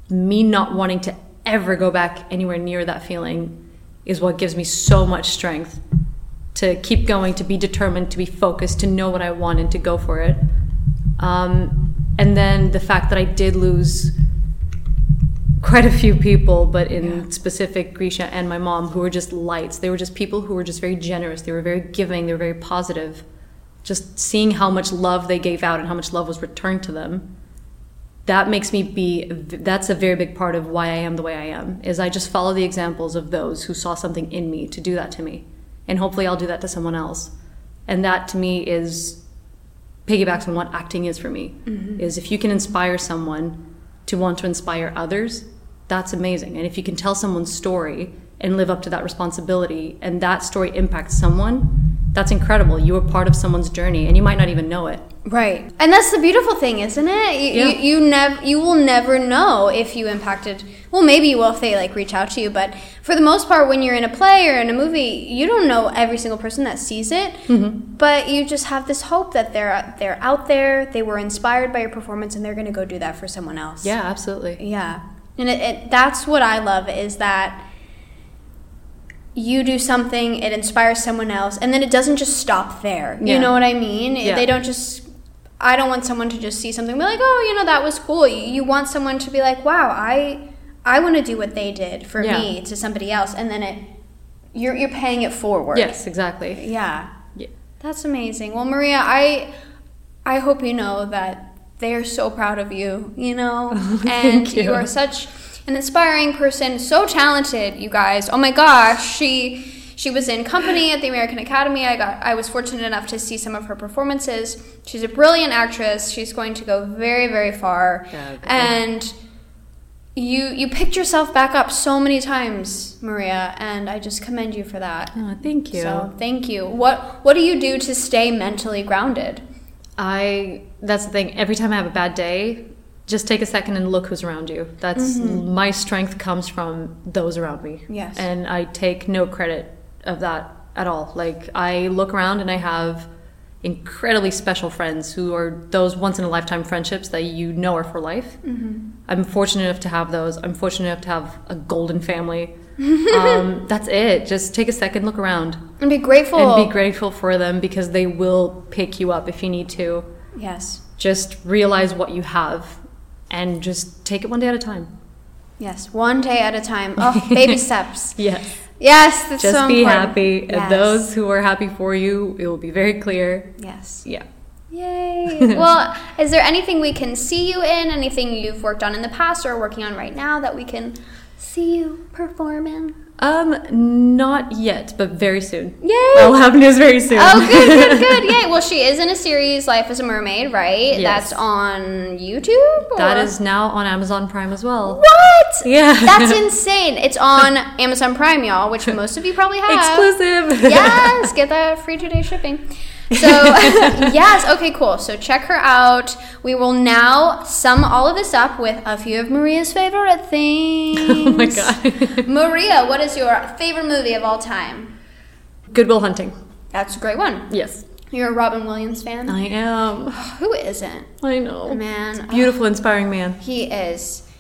me not wanting to ever go back anywhere near that feeling is what gives me so much strength to keep going, to be determined, to be focused, to know what I want and to go for it. And then the fact that I did lose quite a few people, but in specific Grisha and my mom, who were just lights. They were just people who were just very generous. They were very giving. They were very positive. Just seeing how much love they gave out and how much love was returned to them, that's a very big part of why I am the way I am, is I just follow the examples of those who saw something in me to do that to me. And hopefully I'll do that to someone else. And that to me is piggybacks on what acting is for me, is if you can inspire someone to want to inspire others, that's amazing. And if you can tell someone's story and live up to that responsibility, and that story impacts someone, that's incredible. You were part of someone's journey and you might not even know it. Right. And that's the beautiful thing, isn't it? You will never know if you impacted. Well, maybe you will if they reach out to you, but for the most part, when you're in a play or in a movie, you don't know every single person that sees it, but you just have this hope that they're out there, they were inspired by your performance, and they're going to go do that for someone else. Yeah, absolutely. Yeah. And that's what I love, is that you do something, it inspires someone else, and then it doesn't just stop there. You know what I mean? Yeah. They don't just... I don't want someone to just see something and be like, oh, that was cool. You want someone to be like, wow, I want to do what they did for me to somebody else, and then you're paying it forward. Yes, exactly. Yeah. That's amazing. Well, Maria, I hope you know that they are so proud of you, and you are such... an inspiring person, so talented, you guys. Oh my gosh, she was in Company at the American Academy. I was fortunate enough to see some of her performances. She's a brilliant actress. She's going to go very, very far. Yeah, and you picked yourself back up so many times, Maria, and I just commend you for that. Oh, thank you. So thank you. What do you do to stay mentally grounded? That's the thing. Every time I have a bad day, just take a second and look who's around you. That's my strength comes from those around me. Yes. And I take no credit of that at all. I look around and I have incredibly special friends who are those once in a lifetime friendships that are for life. I'm fortunate enough to have those. I'm fortunate enough to have a golden family. That's it. Just take a second, look around. And be grateful. And be grateful for them, because they will pick you up if you need to. Yes. Just realize what you have. And just take it one day at a time. Yes, one day at a time. Oh, baby steps. Yes, that's just so important. Just be happy. Yes. And those who are happy for you, it will be very clear. Yes. Yeah. Yay. Well, is there anything we can see you in? Anything you've worked on in the past or working on right now that we can see you perform in? Not yet, but very soon. Yay! I'll have news very soon. Oh, good. Yay! Well, she is in a series, Life as a Mermaid, right? Yes. That's on YouTube? Or? That is now on Amazon Prime as well. What? Yeah. That's insane. It's on Amazon Prime, y'all, which most of you probably have. Exclusive. Yes, get that free 2-day shipping. So, yes, okay, cool. So check her out. We will now sum all of this up with a few of Maria's favorite things. Oh, my God. Maria, what is your favorite movie of all time? Good Will Hunting. That's a great one. Yes. You're a Robin Williams fan? I am. Who isn't? I know. Man. It's a beautiful, inspiring man. He is.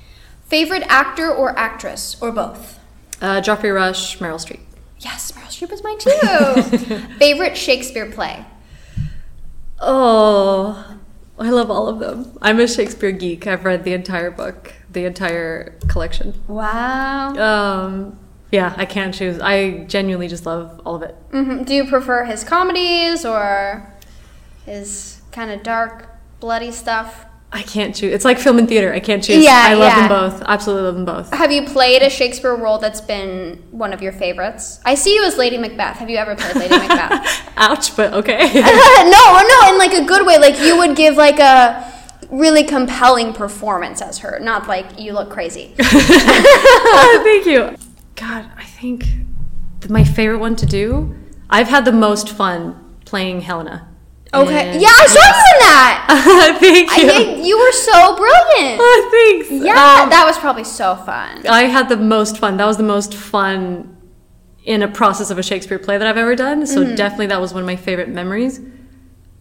Favorite actor or actress, or both? Geoffrey Rush, Meryl Streep. Yes, Meryl Streep is mine, too. Favorite Shakespeare play? Oh, I love all of them. I'm a Shakespeare geek. I've read the entire book, the entire collection. Wow. Yeah, I can't choose. I genuinely just love all of it. Do you prefer his comedies or his kind of dark, bloody stuff? I can't choose. It's like film and theater. I can't choose. Yeah, I love them both. Absolutely love them both. Have you played a Shakespeare role that's been one of your favorites? I see you as Lady Macbeth. Have you ever played Lady Macbeth? Ouch, but okay. No, in a good way. You would give a really compelling performance as her, not you look crazy. Oh, thank you. God, I think my favorite one to do, I've had the most fun playing Helena Okay. Yeah, I saw you in that. Thank you. I think you were so brilliant. Oh, thanks. Yeah, that was probably so fun. I had the most fun. That was the most fun in a process of a Shakespeare play that I've ever done. So definitely that was one of my favorite memories.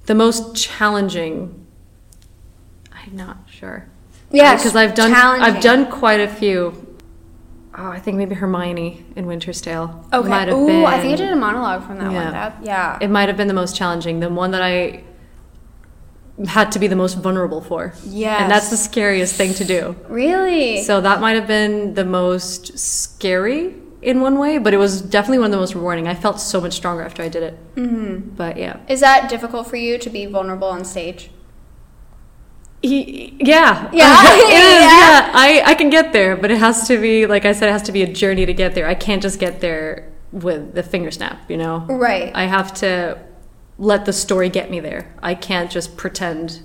The most challenging, I'm not sure. Yeah, because I've done quite a few. Oh, I think maybe Hermione in Winter's Tale. Okay. Might have been, I think I did a monologue from that one. It might have been the most challenging, the one that I had to be the most vulnerable for. Yeah. And that's the scariest thing to do. Really? So that might have been the most scary in one way, but it was definitely one of the most rewarding. I felt so much stronger after I did it. Mm-hmm. But yeah. Is that difficult for you to be vulnerable on stage? I can get there, but it has to be, like I said, it has to be a journey to get there. I can't just get there with the finger snap, you know? Right. I have to let the story get me there. I can't just pretend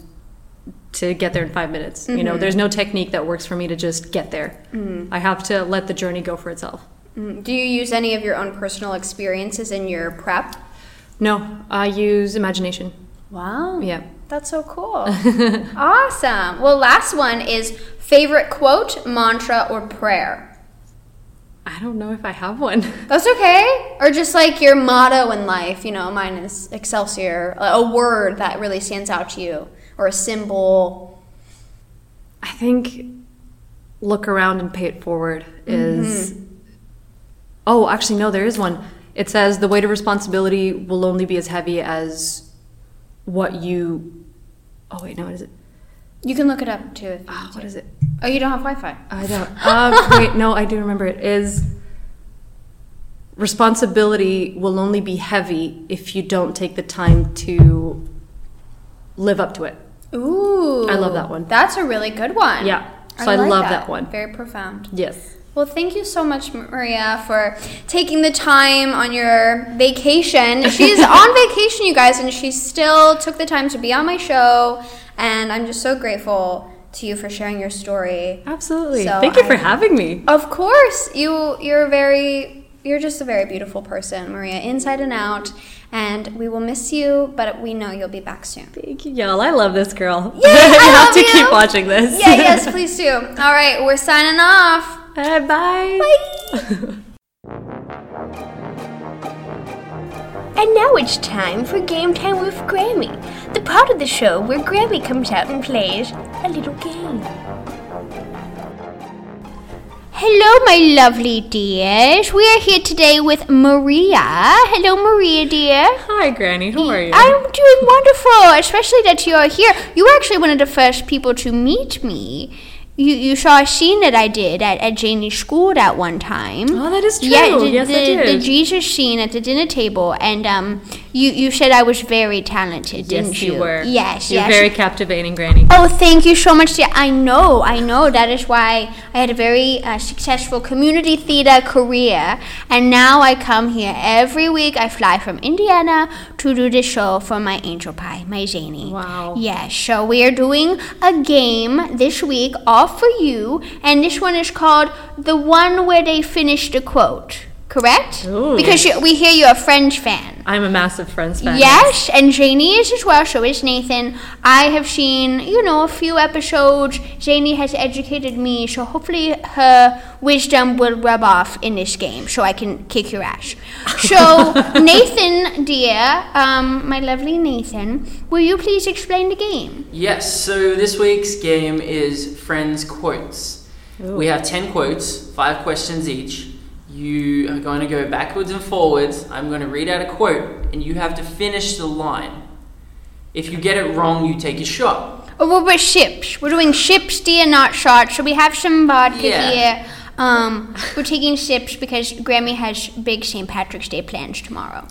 to get there in 5 minutes. Mm-hmm. You know, there's no technique that works for me to just get there. Mm-hmm. I have to let the journey go for itself. Mm-hmm. Do you use any of your own personal experiences in your prep? No, I use imagination. Wow. Yeah. That's so cool. Awesome. Well, last one is favorite quote, mantra, or prayer. I don't know if I have one. That's okay. Or just like your motto in life, you know, mine is Excelsior, a word that really stands out to you, or a symbol. I think look around and pay it forward is, oh, actually, no, there is one. It says the weight of responsibility will only be as heavy as what you, oh wait, no, what is it? You can look it up too. Oh, what is it? Oh, you don't have Wi-Fi. I don't. Wait, no, I do remember it. Is responsibility will only be heavy if you don't take the time to live up to it. Ooh. I love that one. That's a really good one. Yeah. So I love that one. Very profound. Yes. Well, thank you so much, Maria, for taking the time on your vacation. She's on vacation, you guys, and she still took the time to be on my show. And I'm just so grateful to you for sharing your story. Absolutely. So thank you for having me. Of course. You're just a very beautiful person, Maria, inside and out. And we will miss you, but we know you'll be back soon. Thank you, y'all. I love this girl. Yay, I love you. Keep watching this. Yeah, yes, please do. All right, we're signing off. Bye. Bye. And now it's time for Game Time with Grammy, the part of the show where Grammy comes out and plays a little game. Hello, my lovely dears. We are here today with Maria. Hello, Maria, dear. Hi, Granny. How are you? I'm doing wonderful, especially that you're here. You were actually one of the first people to meet me. You saw a scene that I did at Janie's school that one time. Oh, that is true. Yeah, I did. The Jesus scene at the dinner table. And you said I was very talented, didn't you? Yes, you were. Yes, you're very captivating, Granny. Oh, thank you so much, dear. I know. That is why I had a very successful community theater career. And now I come here every week. I fly from Indiana to do the show for my Angel Pie, my Zany. Wow. Yes, so we are doing a game this week, for you, and this one is called the one where they finish the quote, correct? Ooh. Because we hear you're a Friends fan. I'm a massive Friends fan. Yes, and Janie is as well, so is Nathan. I have seen, a few episodes. Janie has educated me, so hopefully her wisdom will rub off in this game, so I can kick your ass. So, Nathan, dear, my lovely Nathan, will you please explain the game? Yes, so this week's game is Friends Quotes. Ooh. We have 10 quotes, 5 questions each. You are going to go backwards and forwards. I'm going to read out a quote, and you have to finish the line. If you get it wrong, you take a shot. Oh, well, we're ships. We're doing ships, dear, not shots. So we have some vodka here. We're taking sips because Grammy has big St. Patrick's Day plans tomorrow.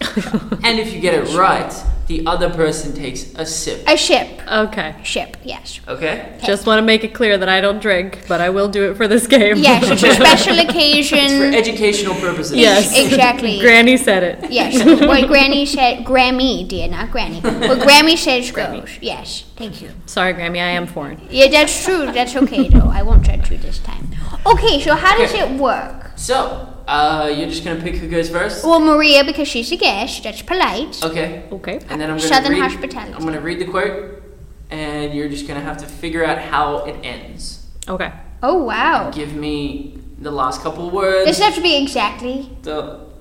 And if you get it right, the other person takes a sip. A sip. Okay. Sip, yes. Okay. Just want to make it clear that I don't drink, but I will do it for this game. Yes, it's a special occasion. It's for educational purposes. Yes. Exactly. Granny said it. Yes. What Granny said, Grammy, dear, not Granny. What Grammy says goes. Yes. Thank you. Sorry, Grammy, I am foreign. Yeah, that's true. That's okay, though. I won't judge you this time. Okay, so how does it work? So, You're just going to pick who goes first? Well, Maria, because she's a guest. That's polite. Okay. And then I'm going to Southern hospitality. I'm going to read the quote, and you're just going to have to figure out how it ends. Okay. Oh, wow. Give me the last couple words. Does it have to be exactly?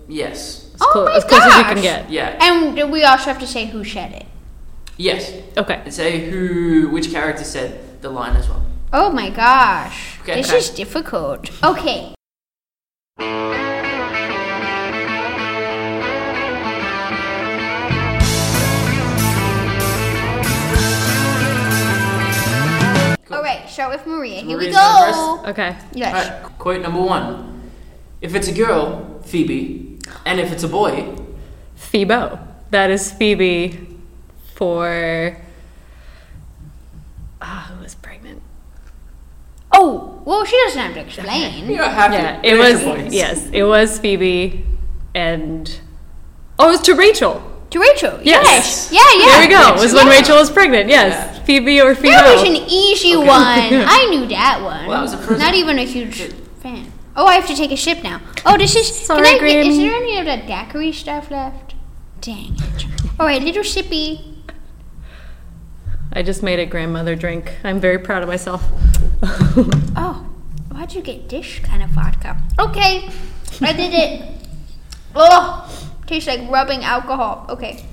Yes. As close as you can get. Yeah. And we also have to say who said it. Yes. Okay. And say which character said the line as well. Oh, my gosh. Okay, this is difficult. Okay. Start with Maria. Here we go. Okay. Yes. Right. Quote number one. If it's a girl, Phoebe. And if it's a boy, Phoebo. That is Phoebe for... who was pregnant? Oh, well, she doesn't have to explain. You don't have to. It was Phoebe and... Oh, it was to Rachel. To Rachel, yes. Yeah. There we go. It was when Rachel was pregnant, yes. Yeah. Phoebe or Phoebe. That was an easy one. I knew that one. Well, that was not even a huge fan. Oh, I have to take a sip now. Oh, this is... is there any of that daiquiri stuff left? Dang it. All right, little sippy. I just made a grandmother drink. I'm very proud of myself. Oh, why'd you get this kind of vodka? Okay, I did it. Oh, tastes like rubbing alcohol. Okay,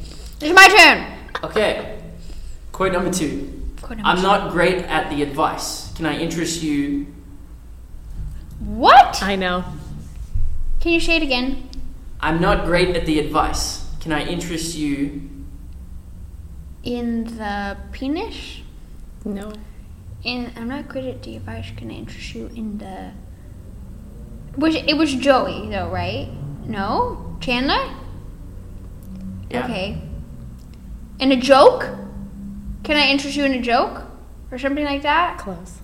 it's my turn. Okay. Quote number two. I'm not great at the advice. Can I interest you? What? I know. Can you say it again? I'm not great at the advice. Can I interest you? In the penis? No. I'm not great at the advice. Can I interest you in the... It was Joey, though, right? No? Chandler? Yeah. Okay. And a joke? Can I interest you in a joke or something like that? Close.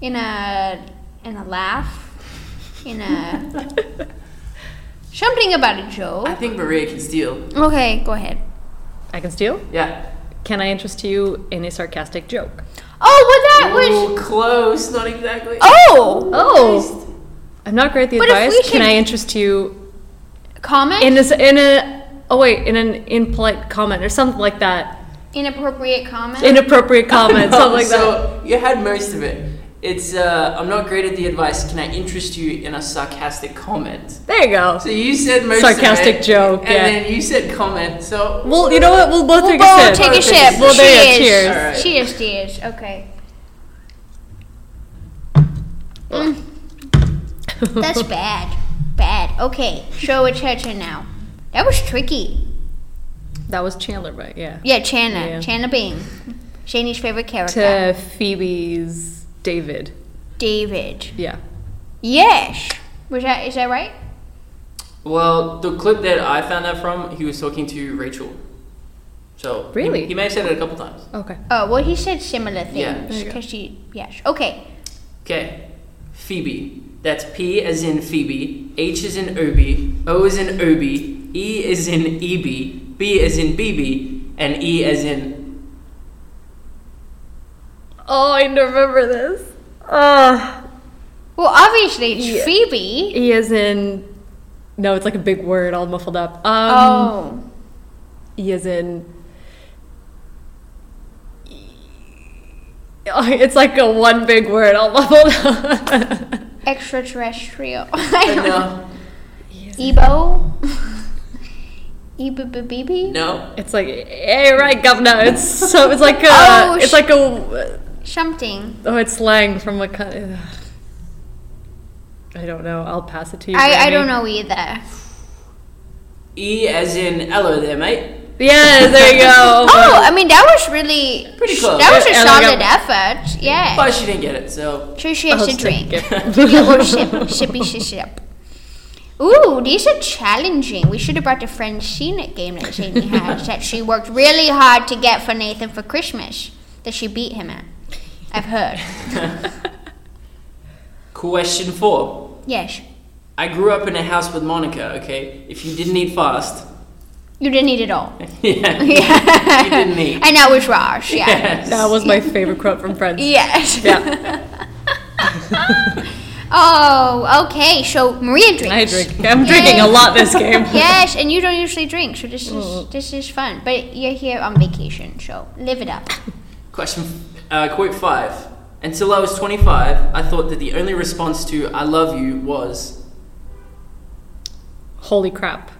In a laugh, in a something about a joke. I think Maria can steal. Okay, go ahead. I can steal? Yeah. Can I interest you in a sarcastic joke? Oh, well, that was close. Not exactly. Oh. I'm not great at the advice. Can I interest you? Comment in an impolite comment or something like that. Inappropriate comment, something like that. So you had most of it. It's, I'm not great at the advice. Can I interest you in a sarcastic comment? There you go. So you said most sarcastic of it. Sarcastic joke, and then you said comment, so... Well, you know what? We'll both take a sip. Well, there you go. Cheers. Right. Cheers. Okay. That's bad. Okay, so it's her turn now. That was tricky. That was Chandler, right? Yeah. Yeah, Chandler. Yeah. Chandler Bing. Shani's favorite character. To Phoebe's David. Yeah. Yes. Is that right? Well, the clip that I found that from, he was talking to Rachel. So really? He may have said it a couple times. Okay. Oh, well, he said similar things. Yeah. Yes. Okay. Phoebe. That's P as in Phoebe. H as in Obi. O as in Obi. E as in E-B. B as in BB, and E as in... Oh, I remember this. Well, obviously, it's Phoebe. E as in... No, it's like a big word, all muffled up. E as in... It's like a one big word, all muffled up. Extraterrestrial. I don't know. Ebo? E-b-b-b-b? No. It's like, hey, right, governor. It's like a... it's like a... Something. Oh, it's slang from what kind... I don't know. I'll pass it to you. I don't know either. E as in hello there, mate. Yeah, there you go. I mean, that was really... Pretty close. That was a solid effort. Yeah. But she didn't get it, so... So she has to drink. Or sip. Ooh, these are challenging. We should have brought the Friends Seen It game that Zayn has that she worked really hard to get for Nathan for Christmas that she beat him at. I've heard. Question 4. Yes. I grew up in a house with Monica, okay? If you didn't eat fast... You didn't eat at all. Yeah. You didn't eat. And that was Raj, yeah. Yes. That was my favorite quote from Friends. Yes. Yeah. Oh, okay. So Maria drinks. I drink. I'm drinking a lot this game. Yes, and you don't usually drink, so this is fun. But you're here on vacation, so live it up. Question, quote 5. Until I was 25, I thought that the only response to "I love you" was "Holy crap."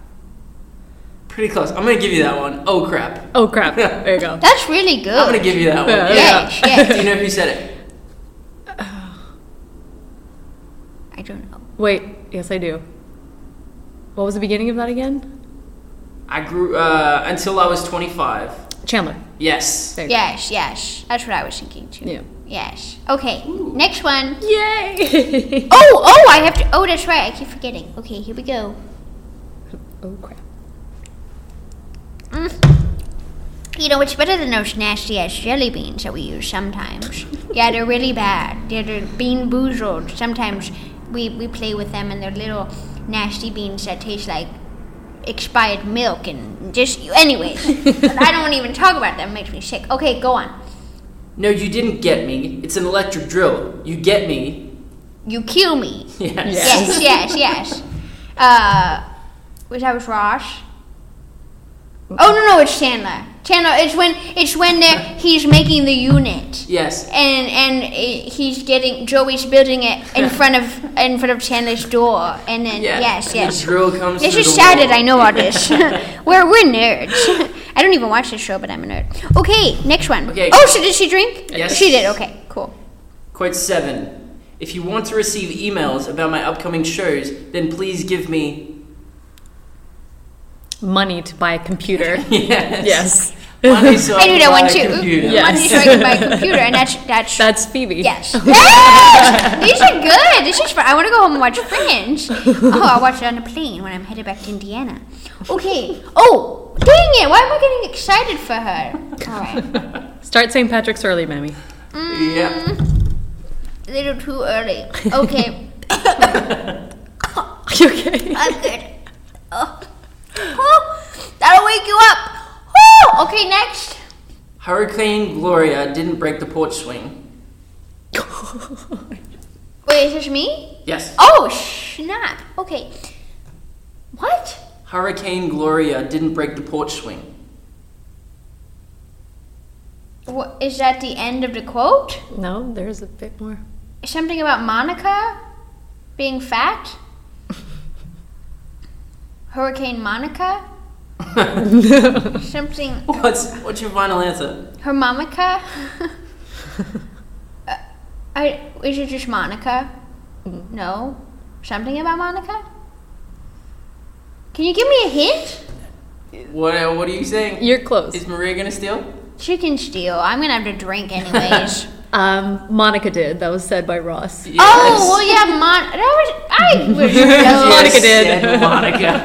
Pretty close. I'm going to give you that one. Oh, crap. Oh, crap. There you go. That's really good. I'm going to give you that one. Yeah. Do you know who said it? I don't know. Wait. Yes, I do. What was the beginning of that again? I grew... until I was 25. Chandler. Yes. Yes. That's what I was thinking, too. Yeah. Yes. Okay. Ooh. Next one. Yay! Oh, I have to... Oh, that's right. I keep forgetting. Okay, here we go. Oh, crap. You know, it's better than those nasty ass jelly beans that we use sometimes. Yeah, they're really bad. They're bean boozled. Sometimes we play with them and they're little nasty beans that taste like expired milk and just... Anyways, I don't even talk about them. It makes me sick. Okay, go on. No, you didn't get me. It's an electric drill. You get me. You kill me. Yes. That was Ross. Oh no, it's Chandler. It's when he's making the unit. Yes. And he's getting Joey's building it in front of Chandler's door, and then yes. The drill comes. This is sad that I know all this. We're nerds. I don't even watch this show, but I'm a nerd. Okay, next one. Okay. Oh, so did she drink? Yes, she did. Okay, cool. Quote 7. If you want to receive emails about my upcoming shows, then please give me money to buy a computer. Yes. Money so I do that one too. Money so I can buy a computer, and that's Phoebe. Yes. Yes! These are good. This is fun. I want to go home and watch Friends. Oh, I'll watch it on the plane when I'm headed back to Indiana. Okay. Oh, dang it! Why am I getting excited for her? All right. Start St. Patrick's early, Mammy. Yeah. A little too early. Okay. You okay? I'm good. Oh. Oh, that'll wake you up. Oh, okay, next. Hurricane Gloria didn't break the porch swing. Wait, is this me? Yes. Oh, snap. Okay. What? Hurricane Gloria didn't break the porch swing. What, is that the end of the quote? No, there's a bit more. Something about Monica being fat? Hurricane Monica? Something. What's your final answer? Her Monica? Is it just Monica? No? Something about Monica? Can you give me a hint? What are you saying? You're close. Is Maria going to steal? She can steal. I'm going to have to drink anyways. Monica did. That was said by Ross. Yes. Oh, well, yeah, I was Monica did. Monica.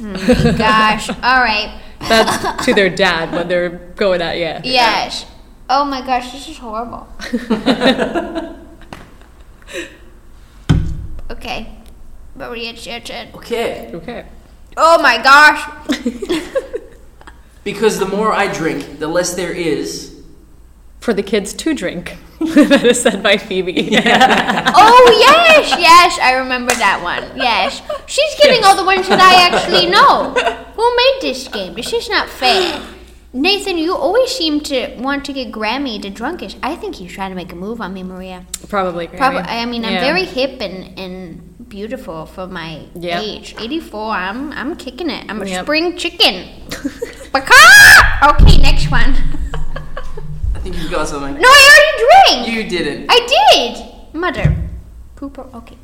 Oh, gosh. All right. That's to their dad when they're going at you. Yes. Oh, my gosh. This is horrible. Okay. Maria, it's it. Okay. Oh, my gosh. Because the more I drink, the less there is... for the kids to drink. That is said by Phoebe. Yeah. Oh, yes, I remember that one. Yes. She's getting all the ones that I actually know. Who made this game? This is not fair. Nathan, you always seem to want to get Grammy the drunkest. I think he's trying to make a move on me, Maria. Probably, Grammy. I mean, I'm very hip and beautiful for my age. 84, I'm kicking it. I'm a spring chicken. Okay, next one. I think you got something. No, I already drank. You didn't. I did. Mother. Pooper. Okay.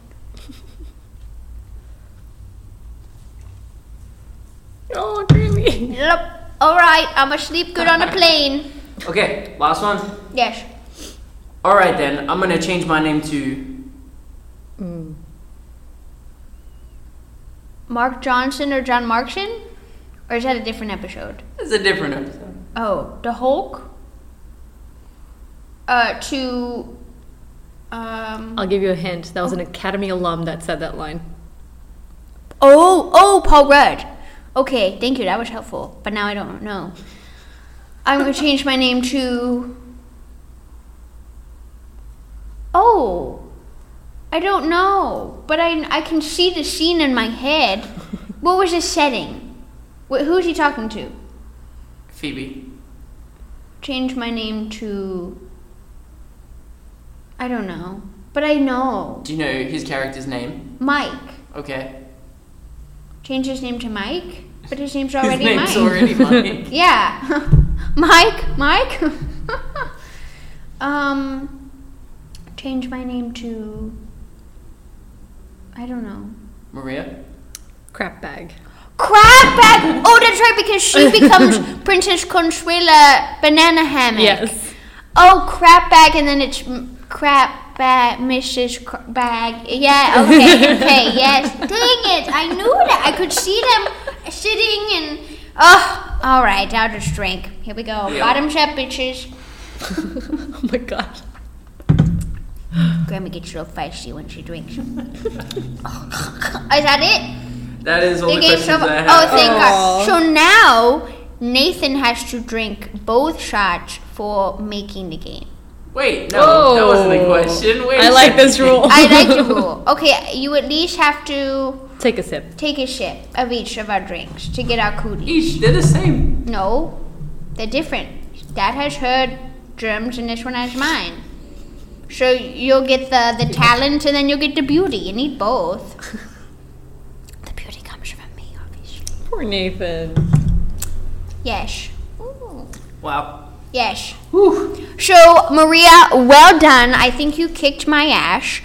Oh, dreamy. Yep. All right. I'm going to sleep good on a plane. Okay. Last one? Yes. All right, then. I'm going to change my name to... Mark Johnson or John Markson? Or is that a different episode? It's a different episode. Oh. The Hulk? I'll give you a hint. That was an Academy alum that said that line. Oh, Paul Rudd. Okay, thank you. That was helpful. But now I don't know. I'm going to change my name to... Oh, I don't know, but I can see the scene in my head. What was the setting? Who is he talking to? Phoebe. Change my name to... I don't know, but I know. Do you know his character's name? Mike. Okay. Change his name to Mike, but his name's already Mike. His name's already Mike. Yeah. Mike? Change my name to... I don't know. Maria? Crap bag! Oh, that's right, because she becomes Princess Consuela Banana Hammock. Yes. Oh, crap bag, and then it's crap bag, Mrs. Bag. Yeah, okay, yes. Dang it, I knew that. I could see them sitting and... Oh, all right, I'll just drink. Here we go. Yeah. Bottoms up, bitches. Oh, my God. Grandma gets real feisty when she drinks. Is that it? That is all the questions I have. Oh, thank God. So now, Nathan has to drink both shots for making the game. Wait, no, that wasn't a question. Wait, I like this rule. I like the rule. Okay, you at least have to... Take a sip of each of our drinks to get our cooties. Each? They're the same. No, they're different. Dad has her germs and this one has mine. So you'll get the talent and then you'll get the beauty. You need both. The beauty comes from me, obviously. Poor Nathan. Yes. Ooh. Wow. Yes. Whew. So, Maria, well done. I think you kicked my ass,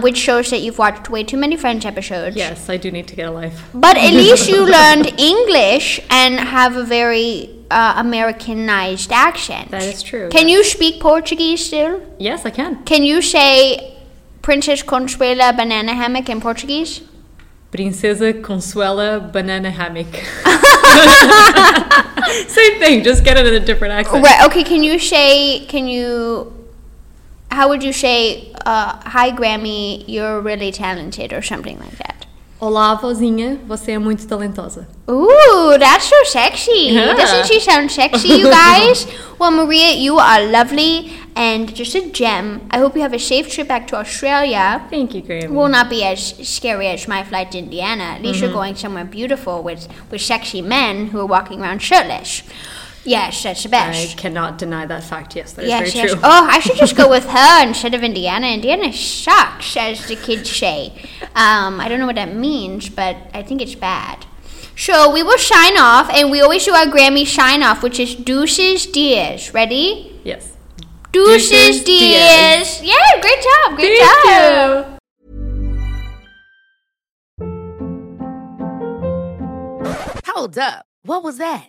which shows that you've watched way too many French episodes. Yes, I do need to get a life. But at least you learned English and have a very Americanized accent. That is true. Can you speak Portuguese still? Yes, I can. Can you say Princess Consuela Banana Hammock in Portuguese? Princesa Consuela Banana Hammock. Same thing, just get it in a different accent. Right, okay, how would you say, hi Grammy, you're really talented, or something like that? Olá, vozinha, você é muito talentosa. Ooh, that's so sexy. Yeah. Doesn't she sound sexy, you guys? Well, Maria, you are lovely and just a gem. I hope you have a safe trip back to Australia. Thank you, Grammy. Will not be as scary as my flight to Indiana. At least you're going somewhere beautiful with sexy men who are walking around shirtless. Yes, that's the best. I cannot deny that fact. Yes, that is very true. Oh, I should just go with her instead of Indiana. Indiana sucks, as the kids say. I don't know what that means, but I think it's bad. So we will sign off, and we always do our Grammy sign off, which is deuces, dears. Ready? Yes. Deuces, dears. Yeah, great job. Thank you. Hold up. What was that?